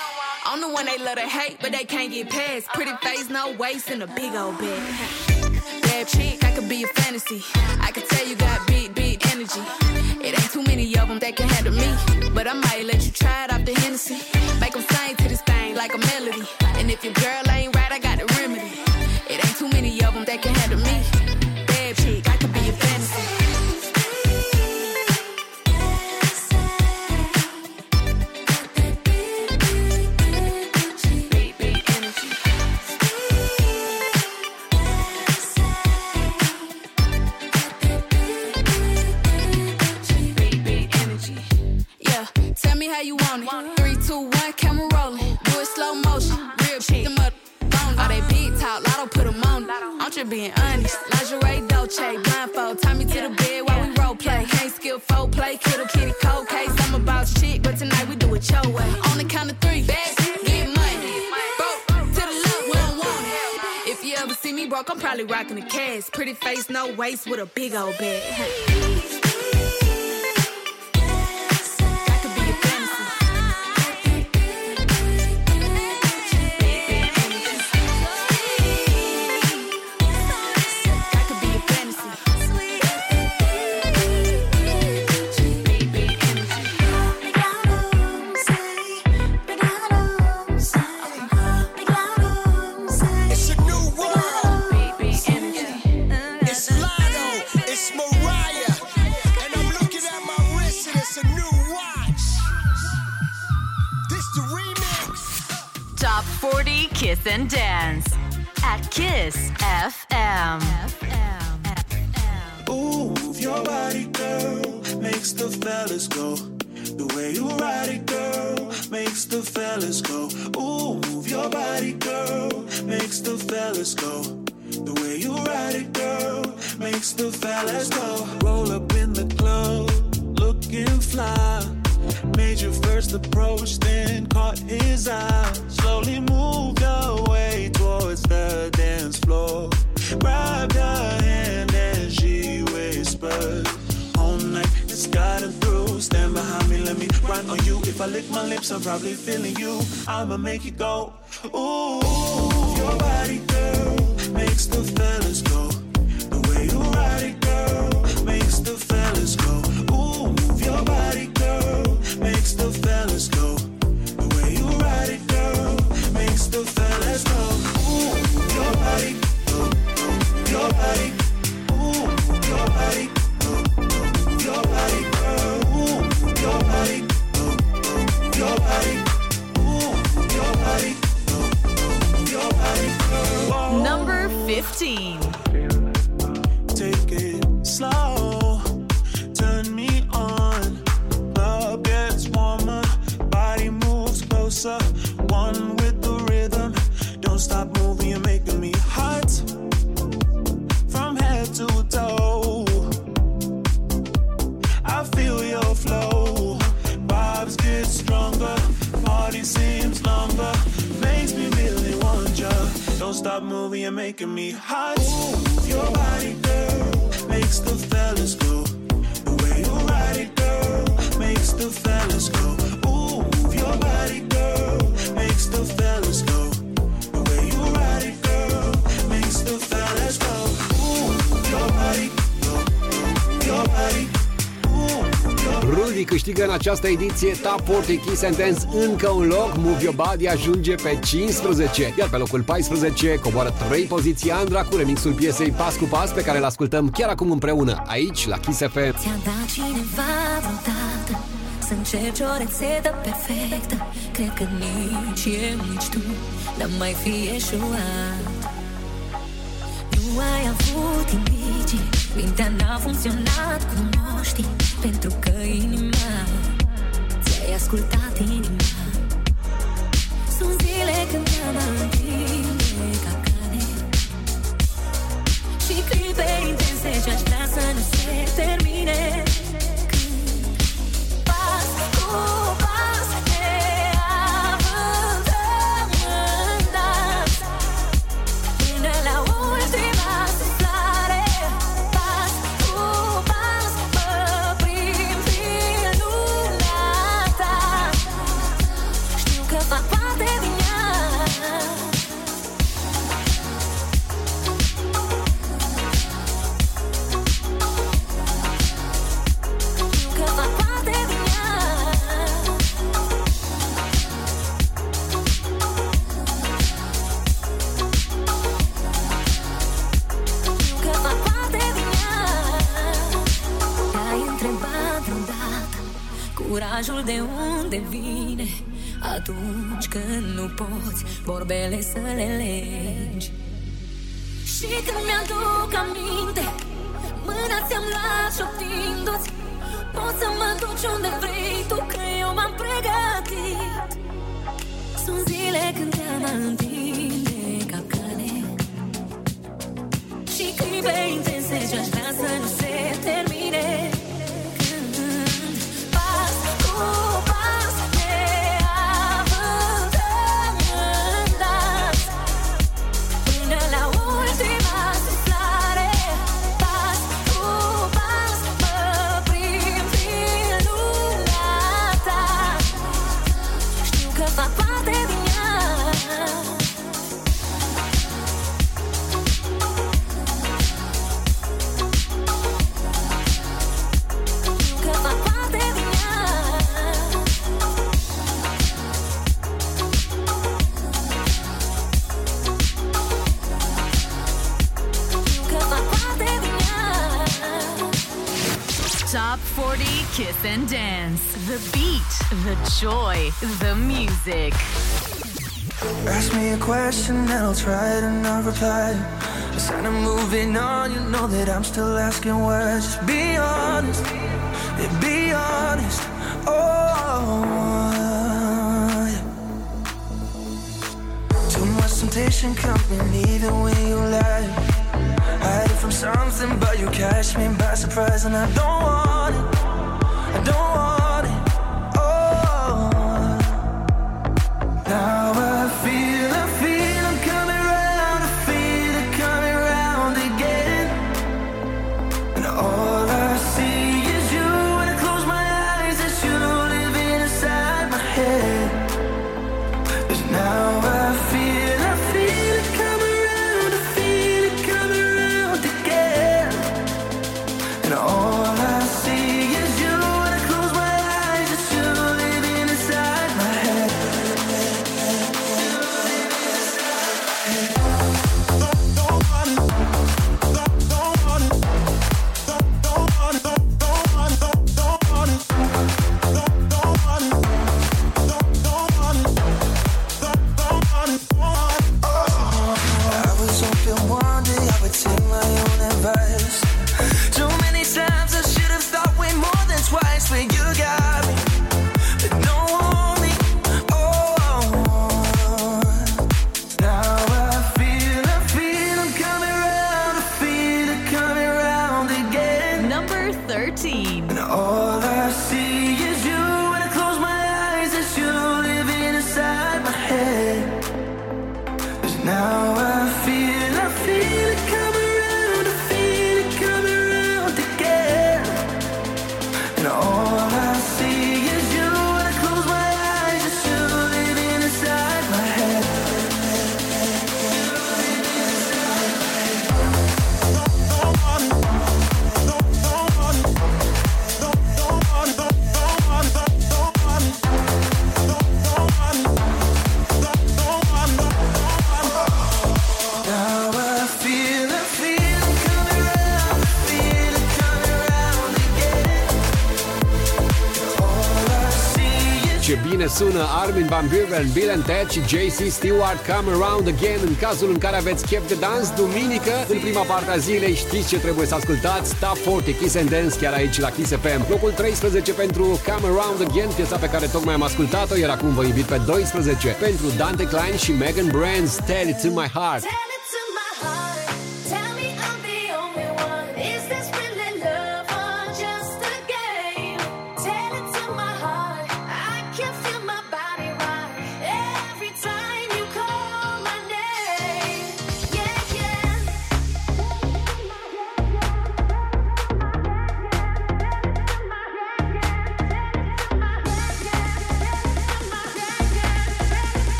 I'm the one they love to hate, but they can't get past. Pretty face, no waist, and a big old bag. Bad chick, I could be a fantasy. I could tell you got big, big energy. It ain't too many of them that can handle me. But I might let you try it off the Hennessy. Make them sing to this thing like a melody. And if your girl ain't right, I got the remedy. It ain't too many of them that can handle me. Bad chick, I could be a fantasy. Tell me how you want it. Three, two, one, camera rolling. Do it slow motion. Real cheap. Them up, bone. All that big talk, Lotto put them on. I'm just being honest. Lingerie, Dolce, blindfold. Tie me to the bed while we role play. Can't skill folk play. Kittle, kitty, cold case. I'm about shit, but tonight we do it your way. On the count of three, bags, get money. Broke to the love, we don't want it. If you ever see me broke, I'm probably rocking a cast. Pretty face, no waist, with a big old bag. It's Mariah, forty Kiss and Dance at KISS F M. Move your body, girl, makes the fellas go. The way you ride it, girl, makes the fellas go. Ooh, move your body, girl, makes the fellas go. The way you ride it, girl, makes the fellas go. Roll up in the club, looking fly. Made your first approach, then caught his eye. Slowly moved away towards the dance floor. Grabbed her hand and she whispered, all night it's gotten through. Stand behind me, let me run on you. If I lick my lips, I'm probably feeling you. I'ma make it go. Ooh, your body, girl, makes the fellas go. The way you ride it, girl, makes the fellas go. Ooh, move your body, girl, makes the fellas go. The way you ride it, girl, makes the fellas go. Ooh, your body, your body, ooh, your body, your body, girl, ooh, your body, your body, ooh, your body, your body, girl. Number fifteen. Take it slow, turn me on. Love gets warmer, body moves closer. One with the rhythm, don't stop moving, you're making me hot. From head to toe, I feel your flow. Vibes get stronger, party seems longer. Makes me really want ya. Don't stop moving, you're making me hot. Ooh, your body, girl, makes the fellas go. The way you ride it, girl, makes the fellas go. Ooh, move your body, girl, makes the fellas go. The way you ride it, girl, makes the fellas go. Ooh, your body, your body. Rudy câștigă în această ediție Top patruzeci Kiss and Dance încă un loc. Move Your Body ajunge pe cincisprezece. Iar pe locul paisprezece coboară trei poziții Andra cu remixul piesei Pas cu Pas, pe care îl ascultăm chiar acum împreună aici la Kiss F M. Ți-a dat cineva vreodată să încerci o rețetă perfectă? Cred că nici eu, nici tu n-am mai fi eșuat. Nu ai avut indicii, mintea n-a funcționat cum o știi, pentru că inima ți-ai ascultat inima. Sunt zile când te-am întâlnit ca cane și clipe intense ce-aș vrea să nu se termine. Când pas cu pas te avântăm în dans până la ultima suflare. Curajul de unde vine atunci când nu poți vorbele să le legi? Și când mi-aduc aminte, mâna ți-am luat și optindu-ți. Poți să mă duci unde vrei tu, că eu m-am pregătit. Sunt zile când te-am întinde ca cane și clipe intense ce-aș vrea să nu se termine. Oh, pass Kiss and Dance. The beat, the joy, the music. Ask me a question and I'll try to not reply. It's kind of moving on, you know that I'm still asking why. Just be honest, yeah, be honest. Oh, yeah. Too much temptation coming either way you lie. Hide from something but you catch me by surprise. And I don't want it, I don't want it. Oh, now I feel sună Armin van Buuren, Bill and Ted și J C Stewart, Come Around Again. În cazul în care aveți chef de dans, duminică, în prima parte a zilei, știți ce trebuie să ascultați. Top patruzeci, Kiss and Dance, chiar aici la Kiss F M. Locul treisprezece pentru Come Around Again, piesa pe care tocmai am ascultat-o, iar acum vă invit pe doisprezece pentru Dante Klein și Megan Brand's Tell It To My Heart.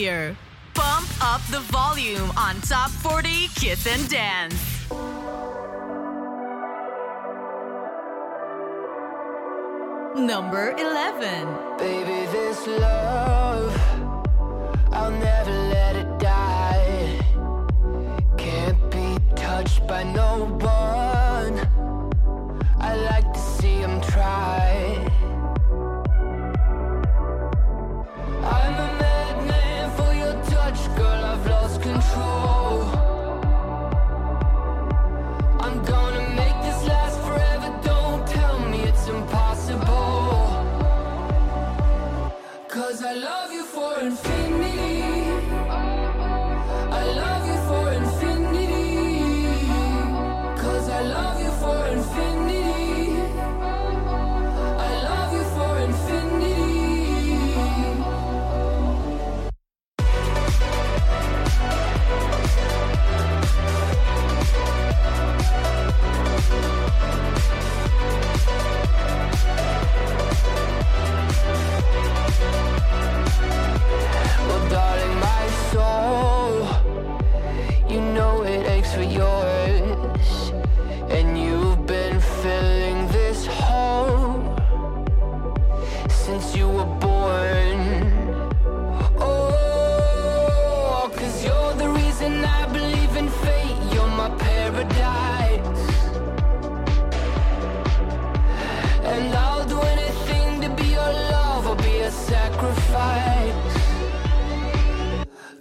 here. Bump up the volume on Top forty Kiss and Dance. Number eleven. Baby, this love, I'll never let it die. Can't be touched by no one. I like to see him try. I'm a madman for your touch, girl, I've lost control. I'm gonna make this last forever, don't tell me it's impossible. Cause I love you for infinity. I love you for infinity. Cause I love you for infinity.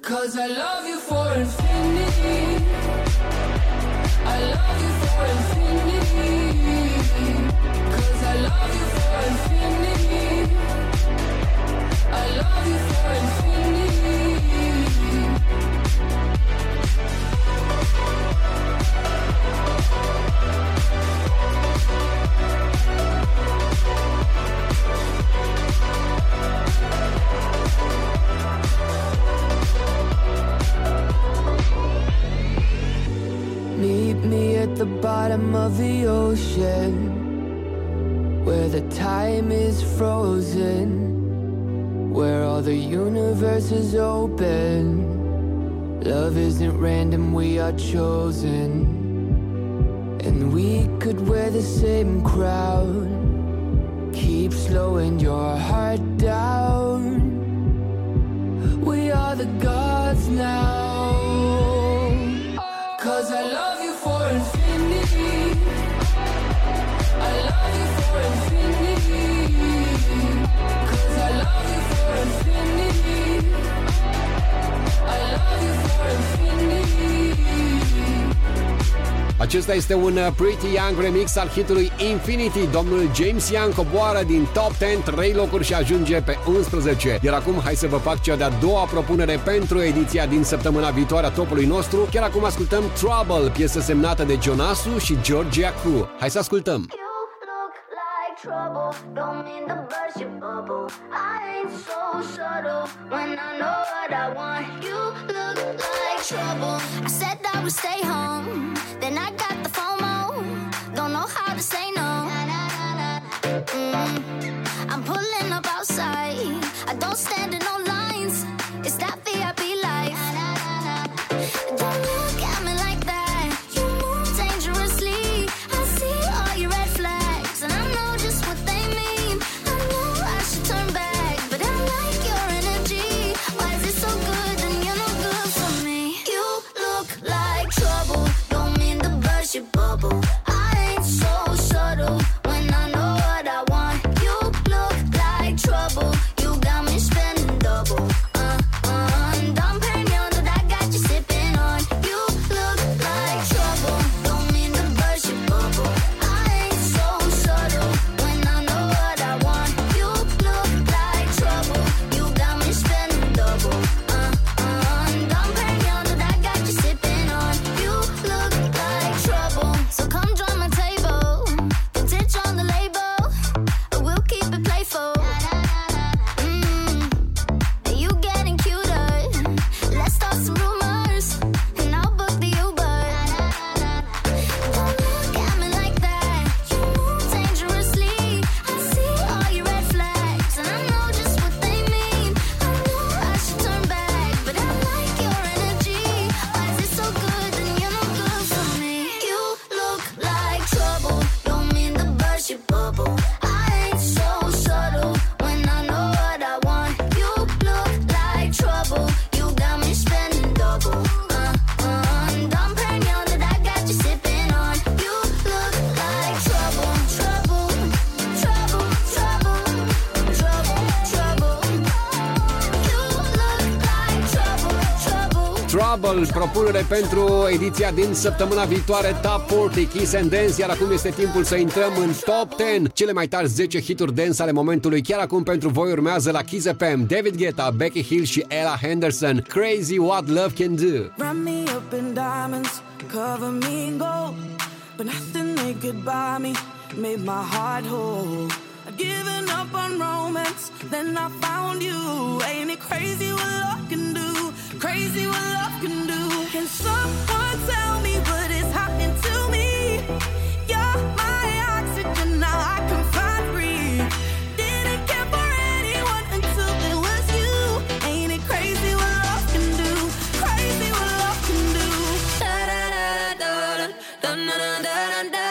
Cause I love you for infinity. I love you for infinity. Cause I love you for infinity. I love you for me at the bottom of the ocean, where the time is frozen, where all the universe is open. Love isn't random, we are chosen. And we could wear the same crown, keep slowing your heart down. We are the gods now. Cause I love infinity. I love you for infinity. Cause I love you for infinity. I love you for infinity. Acesta este un Pretty Young remix al hitului Infinity. Domnul James Young coboară din top zece trei locuri și ajunge pe unsprezece. Iar acum hai să vă fac cea de-a doua propunere pentru ediția din săptămâna viitoare a topului nostru. Chiar acum ascultăm Trouble, piesă semnată de Jonas Blue și Georgia Crew. Hai să ascultăm! Trouble, don't mean to burst your bubble. I ain't so subtle when I know what I want. You look like trouble. I said I would stay home, then I got the FOMO. Don't know how to say no. Mm. I'm pulling up outside. I don't stand in no lines. It's that V I P life. Don't look at me like that. You move dangerously. I see all your red flags, and I know. Bubble. I ain't so subtle when I know what I want. You look like trouble. You got me spending double. Uh, uh, Trouble, propunere pentru ediția din săptămâna viitoare Top patruzeci Kiss and Dance. Iar acum este timpul să intrăm în Top zece, cele mai tari zece hituri dance ale momentului. Chiar acum pentru voi urmează la Kiss F M David Guetta, Becky Hill și Ella Henderson, Crazy What Love Can Do. Run me up in diamonds, cover me in gold, but nothing they could buy me made my heart whole. I'd given up on romance, then I found you. Ain't it crazy what love can do? Crazy what love can do. Can someone tell me what is happening to me? You're my oxygen, now I can find breathe. Didn't care for anyone until it was you. Ain't it crazy what love can do? Crazy what love can do. Da-da-da-da-da, da-da-da-da-da-da.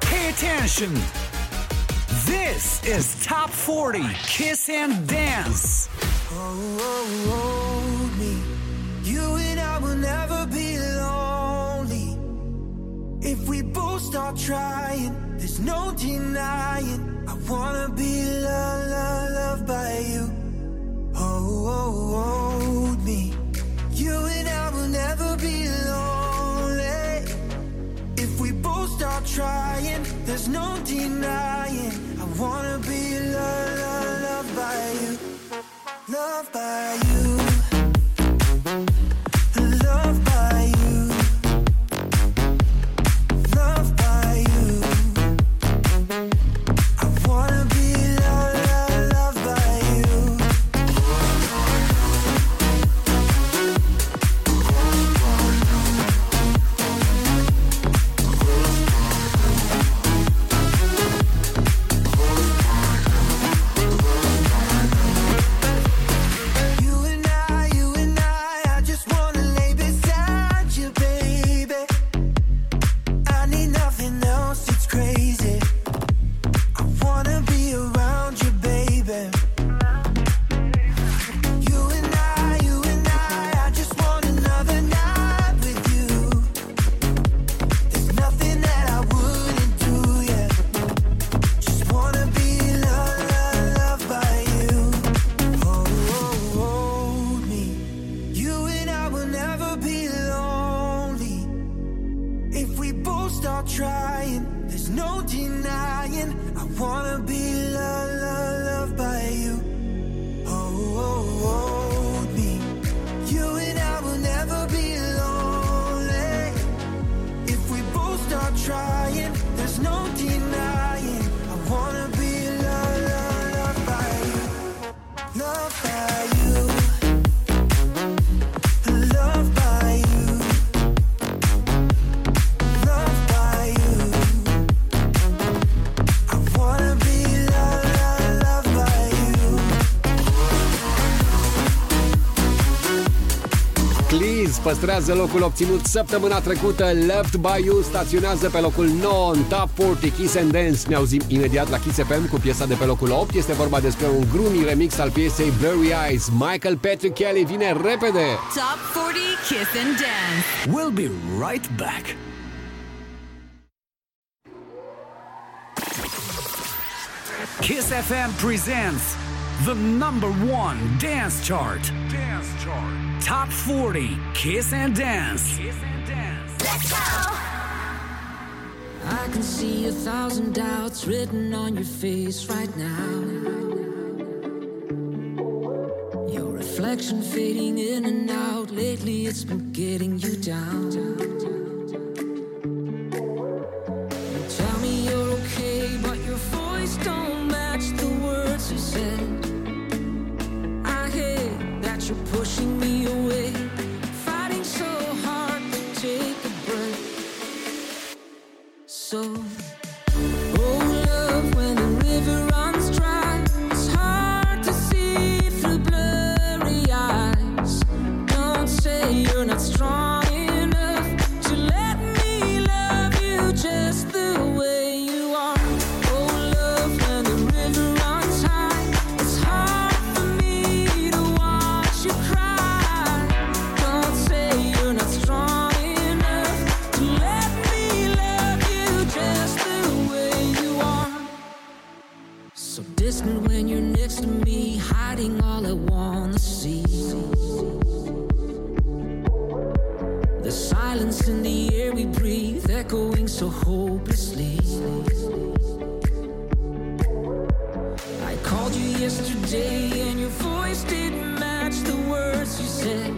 Pay attention. This is Top forty Kiss and Dance. Oh, oh, oh, me. You and I will never be lonely. If we both start trying, there's no denying. I wanna be loved, loved, loved by you. Oh, oh, oh, me. You and I will never be lonely. Start trying, there's no denying. I wanna be loved, loved, loved by you, loved by you, loved by you, loved by you. I wanna be loved, loved, loved by păstrează locul obținut săptămâna trecută. Left By You staționează pe locul nouă în Top patruzeci Kiss and Dance. Ne auzim imediat la Kiss F M cu piesa de pe locul opt. Este vorba despre un groovy remix al piesei Blurry Eyes. Michael Patrick Kelly vine repede. Top patruzeci Kiss and Dance. We'll be right back. Kiss F M presents the number one dance chart. Dance chart. Top forty Kiss and Dance. Kiss and Dance. Let's go. I can see a thousand doubts written on your face right now. Your reflection fading in and out. Lately it's been getting you down. You tell me you're okay, but your voice don't match the words you said. I hate that you're pushing me away, fighting so hard to take a breath. So, oh love, when the river runs dry, it's hard to see through blurry eyes. Don't say you're not strong. When you're next to me, hiding all I wanna see. The silence in the air we breathe, echoing so hopelessly. I called you yesterday and your voice didn't match the words you said.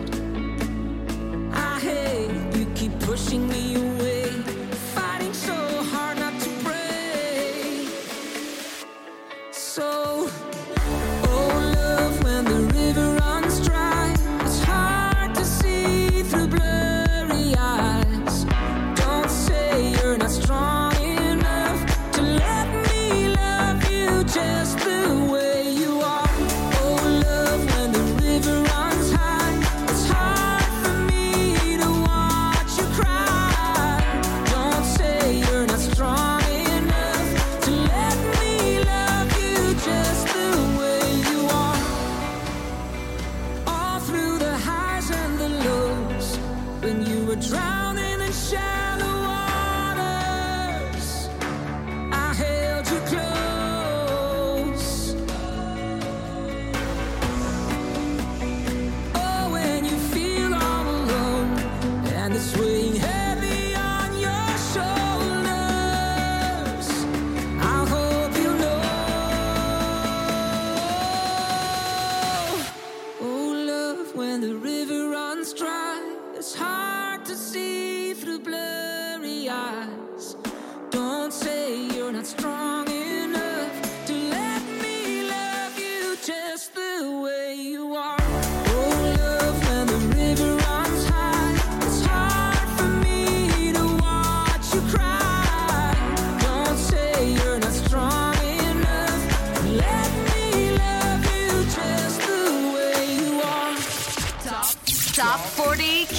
I hate you keep pushing me away, fighting so hard not to break. So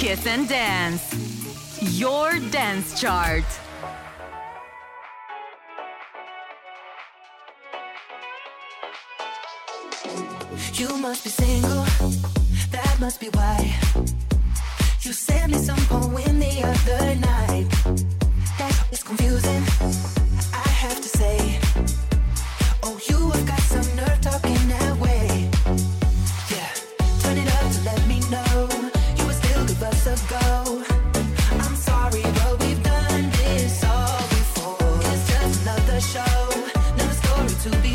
Kiss and Dance, your dance chart. You must be single, that must be why. You sent me some poem the other night. That is confusing, I have to say. Oh, you have got some nerve talking that way. Yeah, turn it up to let me know. Us a go. I'm sorry, but we've done this all before. It's just another show, another story to be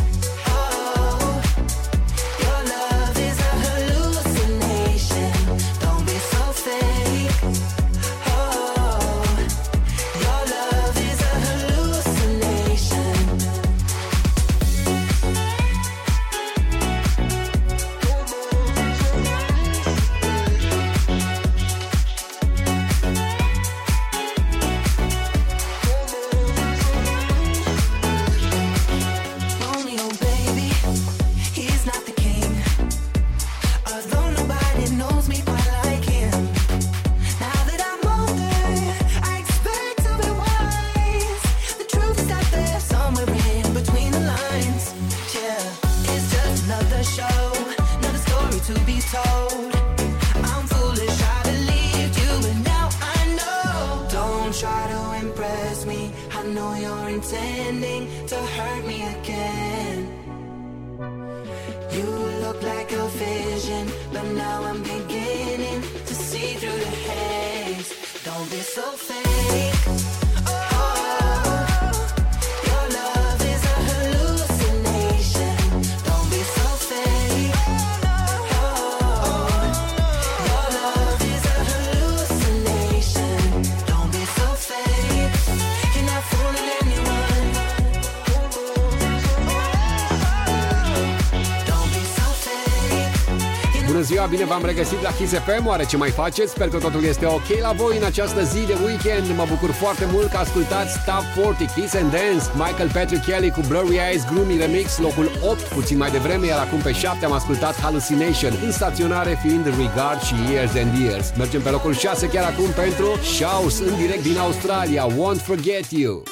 Bine v-am regăsit la KISS F M, oare ce mai faceți? Sper că totul este ok la voi în această zi de weekend. Mă bucur foarte mult că ascultați Top patruzeci Kiss and Dance, Michael Patrick Kelly cu Blurry Eyes, Gloomy Remix, locul opt puțin mai devreme, iar acum pe șapte am ascultat Hallucination, în staționare fiind Regard și Years and Years. Mergem pe locul șase chiar acum pentru Shows, în direct din Australia, Won't Forget You.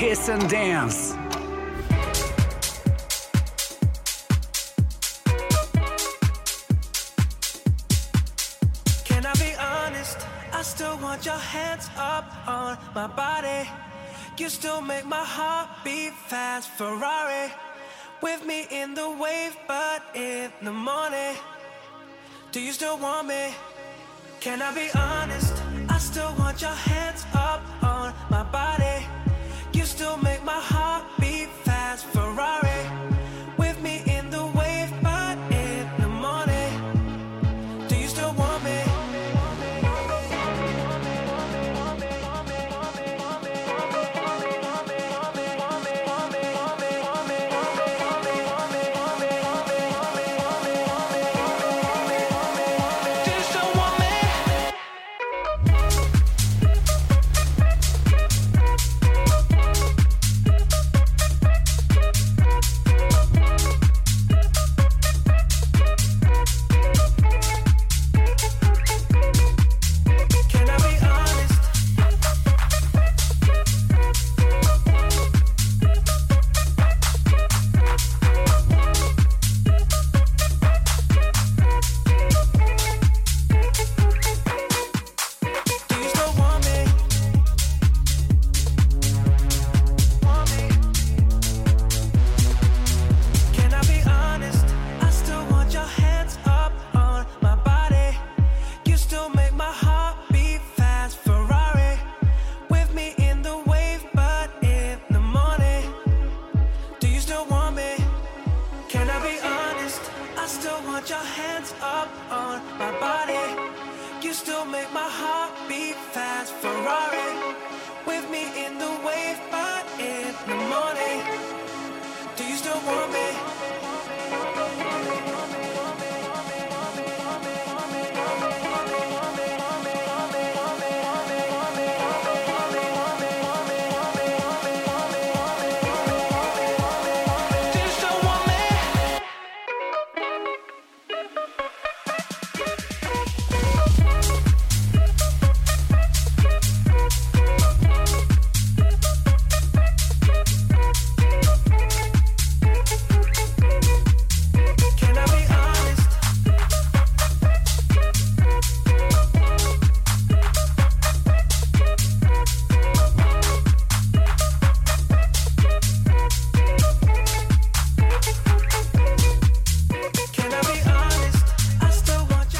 Kiss and Dance. still want your hands up on my body. You still make my heart beat fast. Ferrari with me in the wave, but in the morning, do you still want me? Can I be honest? I still want your hands up on my body. You still make my heart beat fast. Ferrari with me in the wave, but in the morning, do you still want me?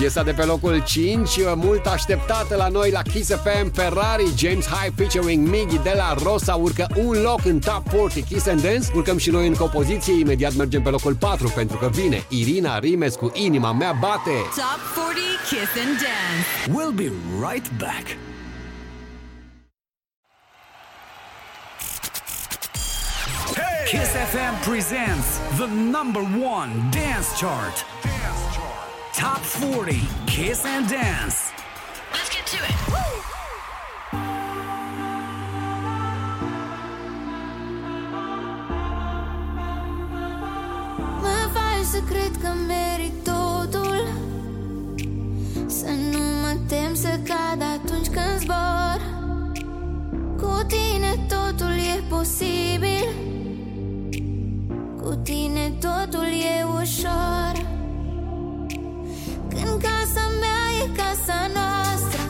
Piesa de pe locul cinci, mult așteptată la noi la Kiss F M, Ferrari, James Hype featuring Miggy de la Rosa urcă un loc în Top patruzeci Kiss and Dance. Urcăm și noi în compoziție, imediat mergem pe locul patru pentru că vine Irina Rimes cu Inima mea bate. Top patruzeci Kiss and Dance. We'll be right back. Hey! Kiss F M presents the number one dance chart. Top patruzeci, Kiss and Dance. Let's get to it. Woo! Mă faci să cred că merit totul, să nu mă tem să cad atunci când zbor. Cu tine totul e posibil, cu tine totul e ușor. Când casa mea e casa noastră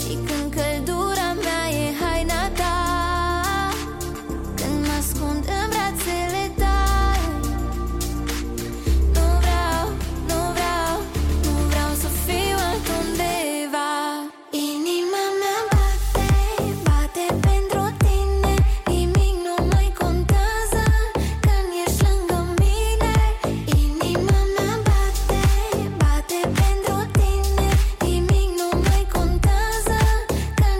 și când căldura mea e haina ta, când mă ascund în brațele tale, nu vreau, nu vreau, nu vreau să fiu altundeva. Inima mea bate, bate pentru tine, nimic nu mai contează când ești lângă mine. Inima pentru tine, nimic nu mai contează, că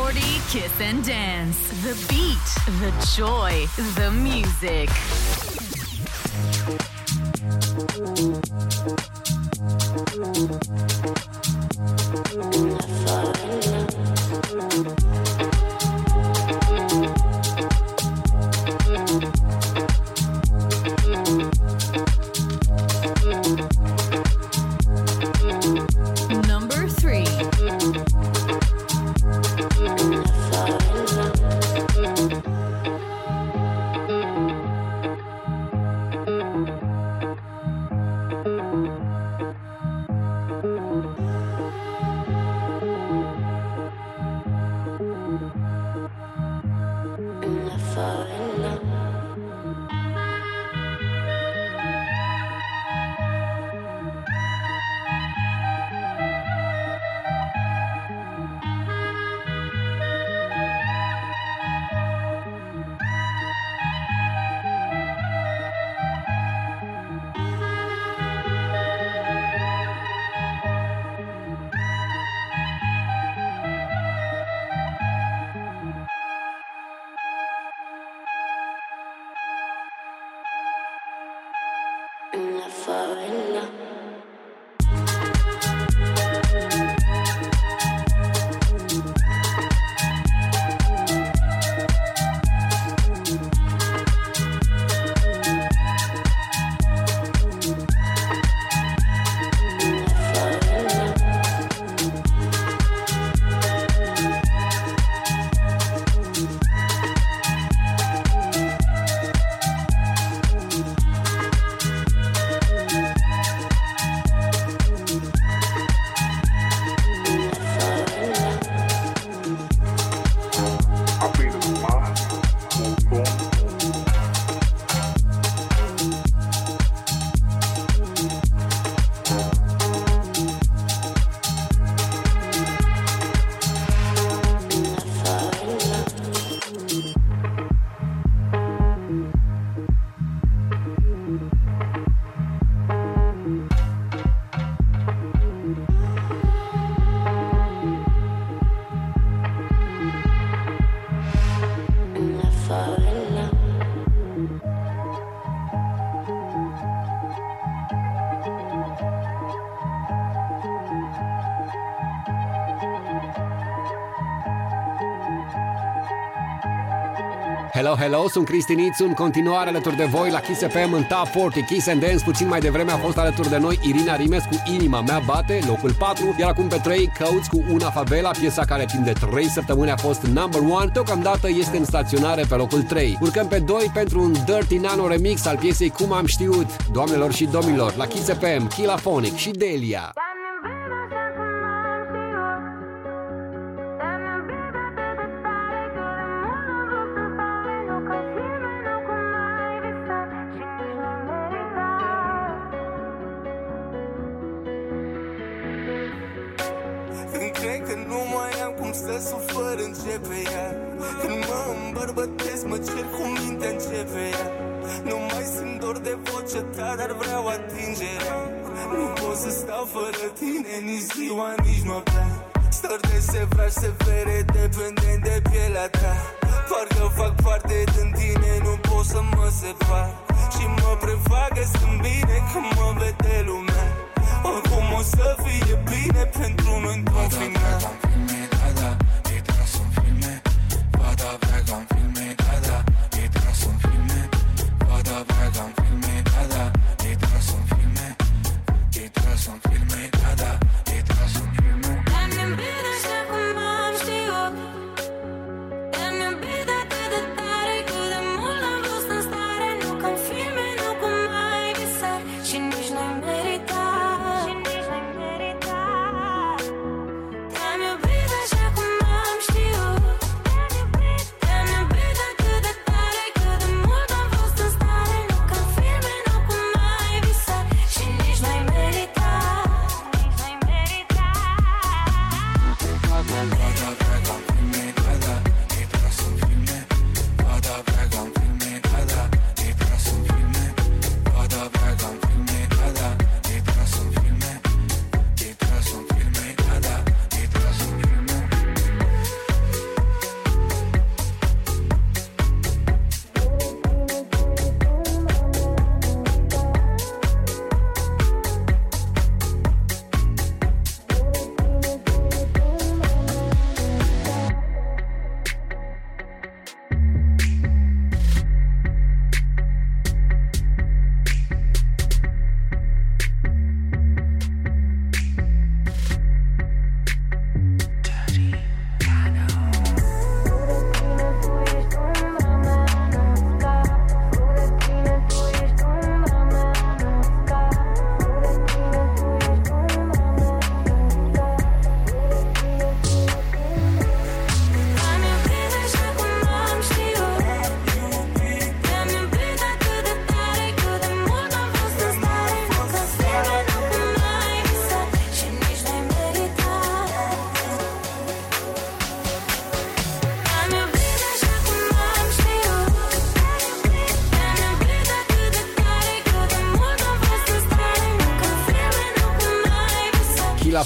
forty, Kiss and Dance. The beat, the joy, the music. Hello, hello, sunt Cristi Nițu, în continuare alături de voi la Kiss F M în Top patruzeci Kiss and Dance. Puțin mai devreme a fost alături de noi Irina Rimes cu Inima Mea Bate, locul patru, iar acum pe trei căuți cu Una Favela, piesa care timp de trei săptămâni a fost number one, deocamdată este în staționare pe locul trei. Urcăm pe doi pentru un Dirty Nano remix al piesei Cum Am Știut. Doamnelor și domnilor, la Kiss F M, Kilafonic și Delia. You'll be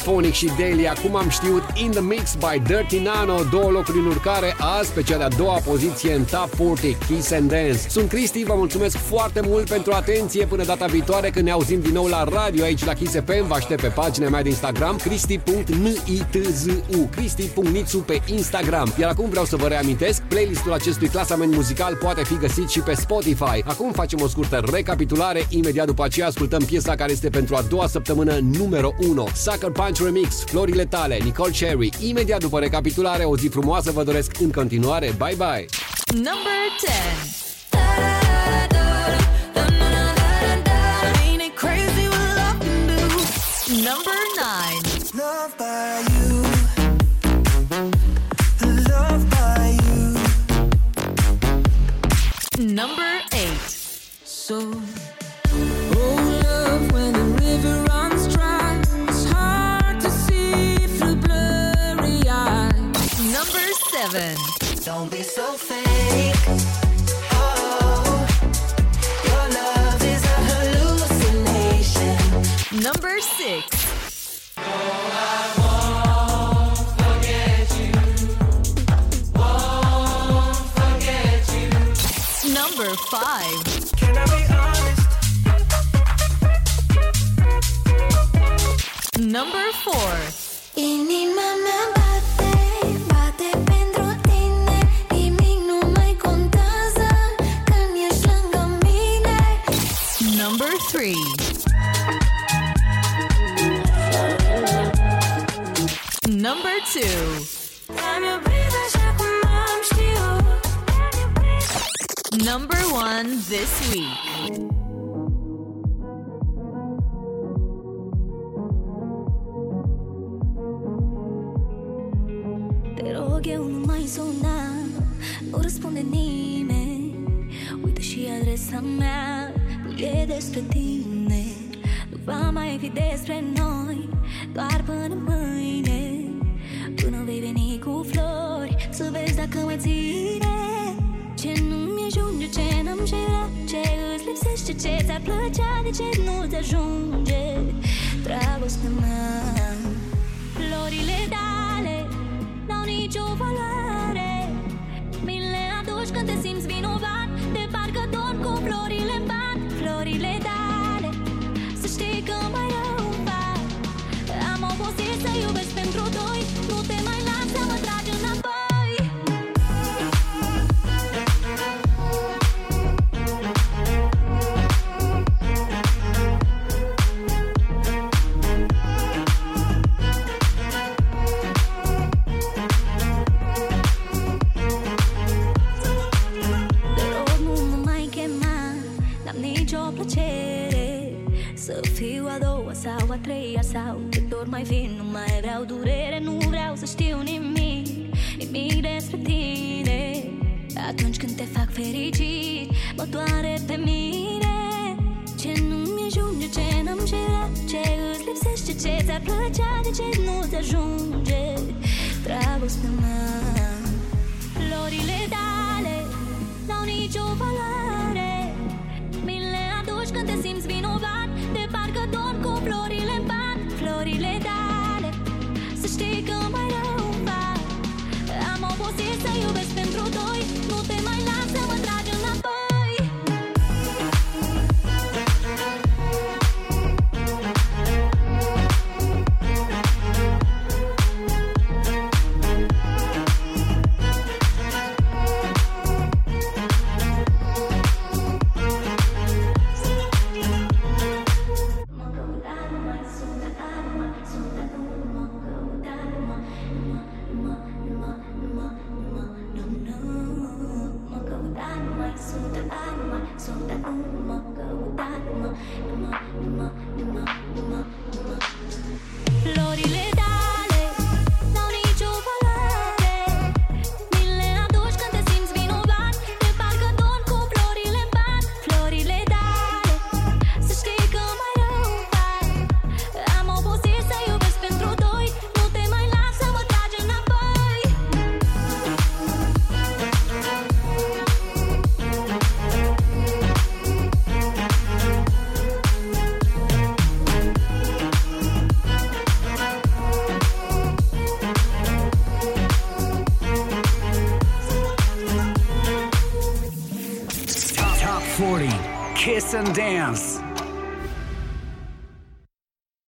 Phonic și Delia, Cum am știut, In the Mix by Dirty Nano, două locuri în urcare, azi pe cea de-a doua poziție în Top patruzeci, Kiss and Dance. Sunt Cristi, vă mulțumesc foarte mult pentru atenție, până data viitoare când ne auzim din nou la radio aici la Kiss F M, vă aștept pe pagina mea de Instagram, cristi punct nițu, cristi punct nițu pe Instagram. Iar acum vreau să vă reamintesc, playlistul acestui clasament muzical poate fi găsit și pe Spotify. Acum facem o scurtă recapitulare, imediat după aceea ascultăm piesa care este pentru a doua săptămână numărul unu, Sucker Punch Remix, Florile tale, Nicole Cherry. Imediat după recapitulare, o zi frumoasă vă doresc în continuare. Bye bye. Number zece. Number nine. Love by you. Love by you. Number eight. So, oh love, when the river runs dry, it's hard to see through blurry eyes. Number seven. Don't be so fake. Number six. Oh, I won't forget you. Won't forget you. Number five. Can I be honest? Number four. Inima mea bate, bate pentru tine. Nimic nu mai contează când ești lângă mine. Number three. Number two. Number one this week. Te rog eu, nu mai zona, nu răspunde nimeni. Uite și adresa mea, nu e despre tine. Nu va mai fi despre noi, doar până mâine. Până vei veni cu flori, să vezi dacă mă ține. Ce nu-mi ajunge, ce n-am cerat, ce îți lipsește, ce ți-ar plăcea, de ce nu-ți ajunge dragostea mea. Florile tale n-au nicio valoare, mi le aduci când te simți vinovat, de parcă dorm cu florile în pat. Florile tale, să știi că mai rău fac, am obosit să iubesc pentru doi. Să fiu a doua sau a treia sau cât ori mai vin, nu mai vreau durere, nu vreau să știu nimic, nimic despre tine. Atunci când te fac fericit, mă doare pe mine. Ce nu-mi ajunge, ce n-am cerat, ce îți lipsește, ce ți-ar plăcea, de ce nu-ți ajunge dragostea mea. Florile tale n-au nicio valoare, mi le aduci când te simți vinovat, de parcă dorm cu florile în pat. Florile tale, să știi că mai rău îmi fac, am obosit să iubesc pentru doi, nu te mai las să mă tragi înapoi. forty. Kiss and dance.